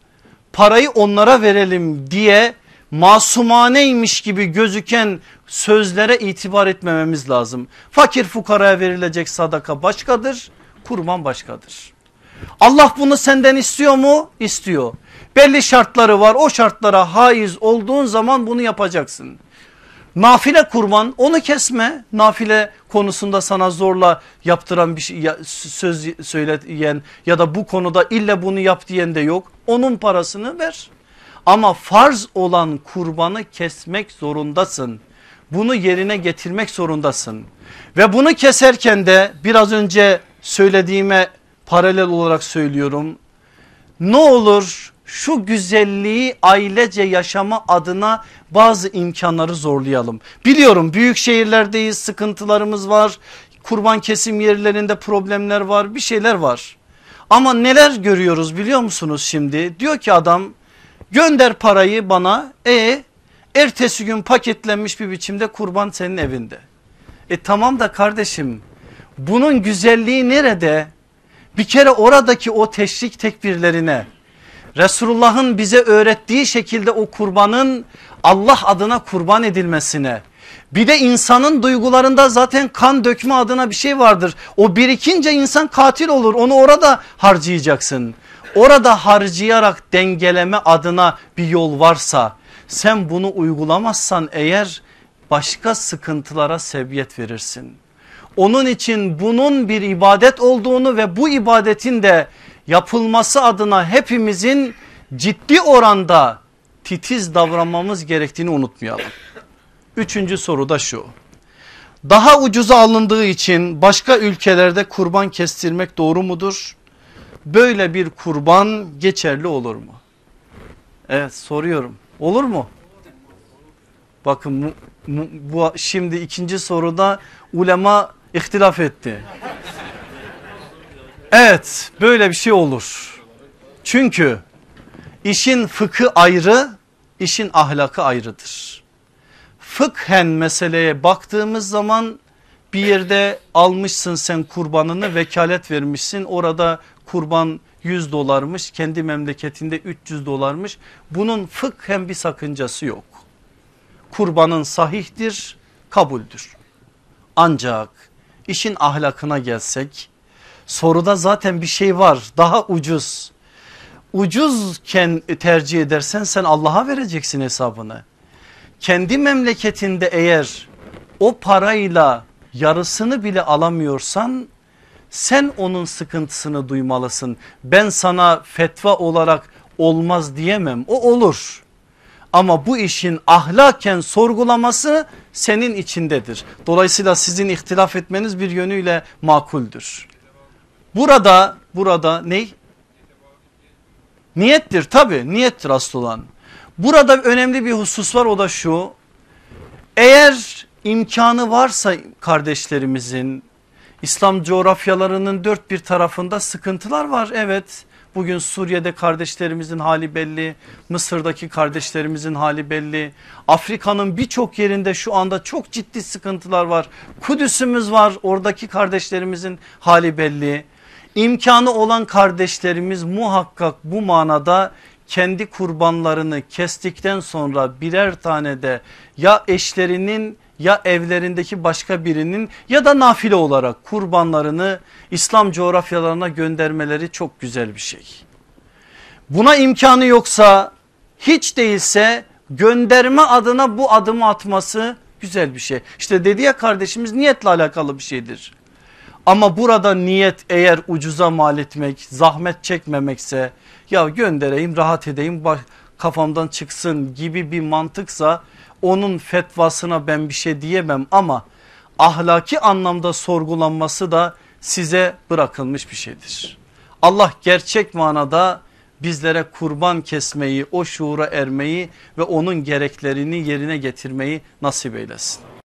parayı onlara verelim diye masumaneymiş gibi gözüken sözlere itibar etmememiz lazım. Fakir fukaraya verilecek sadaka başkadır, kurban başkadır. Allah bunu senden istiyor mu? İstiyor. Belli şartları var, o şartlara haiz olduğun zaman bunu yapacaksın. Nafile kurban, onu kesme, nafile konusunda sana zorla yaptıran bir şey, ya, söz söyleyen ya da bu konuda illa bunu yap diyen de yok, onun parasını ver. Ama farz olan kurbanı kesmek zorundasın, bunu yerine getirmek zorundasın ve bunu keserken de biraz önce söylediğime paralel olarak söylüyorum, ne olur şu güzelliği ailece yaşama adına bazı imkanları zorlayalım. Biliyorum büyük şehirlerdeyiz, sıkıntılarımız var, kurban kesim yerlerinde problemler var, bir şeyler var. Ama neler görüyoruz biliyor musunuz şimdi? Diyor ki adam, gönder parayı bana, e ertesi gün paketlenmiş bir biçimde kurban senin evinde. E tamam da kardeşim, bunun güzelliği nerede? Bir kere oradaki o teşrik tekbirlerine, Resulullah'ın bize öğrettiği şekilde o kurbanın Allah adına kurban edilmesine, bir de insanın duygularında zaten kan dökme adına bir şey vardır. O birikince insan katil olur, onu orada harcayacaksın. Orada harcayarak dengeleme adına bir yol varsa, sen bunu uygulamazsan eğer başka sıkıntılara sebebiyet verirsin. Onun için bunun bir ibadet olduğunu ve bu ibadetin de yapılması adına hepimizin ciddi oranda titiz davranmamız gerektiğini unutmayalım. Üçüncü soru da şu. Daha ucuza alındığı için başka ülkelerde kurban kestirmek doğru mudur? Böyle bir kurban geçerli olur mu? Evet, soruyorum. Olur mu? Bakın bu, bu şimdi ikinci soruda ulema ihtilaf etti. Evet, böyle bir şey olur. Çünkü işin fıkhı ayrı, işin ahlakı ayrıdır. Fıkhen meseleye baktığımız zaman bir yerde almışsın sen kurbanını, vekalet vermişsin. Orada kurban yüz dolarmış, kendi memleketinde üç yüz dolarmış. Bunun fıkhen bir sakıncası yok. Kurbanın sahihtir, kabuldür. Ancak işin ahlakına gelsek, soruda zaten bir şey var, daha ucuz. Ucuzken tercih edersen sen Allah'a vereceksin hesabını. Kendi memleketinde eğer o parayla yarısını bile alamıyorsan sen onun sıkıntısını duymalısın. Ben sana fetva olarak olmaz diyemem, o olur. Ama bu işin ahlaken sorgulaması senin içindedir. Dolayısıyla sizin ihtilaf etmeniz bir yönüyle makuldür. Burada burada ne? Niyettir tabi, niyettir asıl olan. Burada önemli bir husus var, o da şu: eğer imkanı varsa kardeşlerimizin, İslam coğrafyalarının dört bir tarafında sıkıntılar var. Evet, bugün Suriye'de kardeşlerimizin hali belli, Mısır'daki kardeşlerimizin hali belli, Afrika'nın birçok yerinde şu anda çok ciddi sıkıntılar var. Kudüs'ümüz var, oradaki kardeşlerimizin hali belli. İmkanı olan kardeşlerimiz muhakkak bu manada kendi kurbanlarını kestikten sonra birer tane de ya eşlerinin ya evlerindeki başka birinin ya da nafile olarak kurbanlarını İslam coğrafyalarına göndermeleri çok güzel bir şey. Buna imkanı yoksa hiç değilse gönderme adına bu adımı atması güzel bir şey. İşte dedi ya kardeşimiz, niyetle alakalı bir şeydir. Ama burada niyet eğer ucuza mal etmek, zahmet çekmemekse, ya göndereyim rahat edeyim kafamdan çıksın gibi bir mantıksa onun fetvasına ben bir şey diyemem, ama ahlaki anlamda sorgulanması da size bırakılmış bir şeydir. Allah gerçek manada bizlere kurban kesmeyi, o şuura ermeyi ve onun gereklerini yerine getirmeyi nasip eylesin.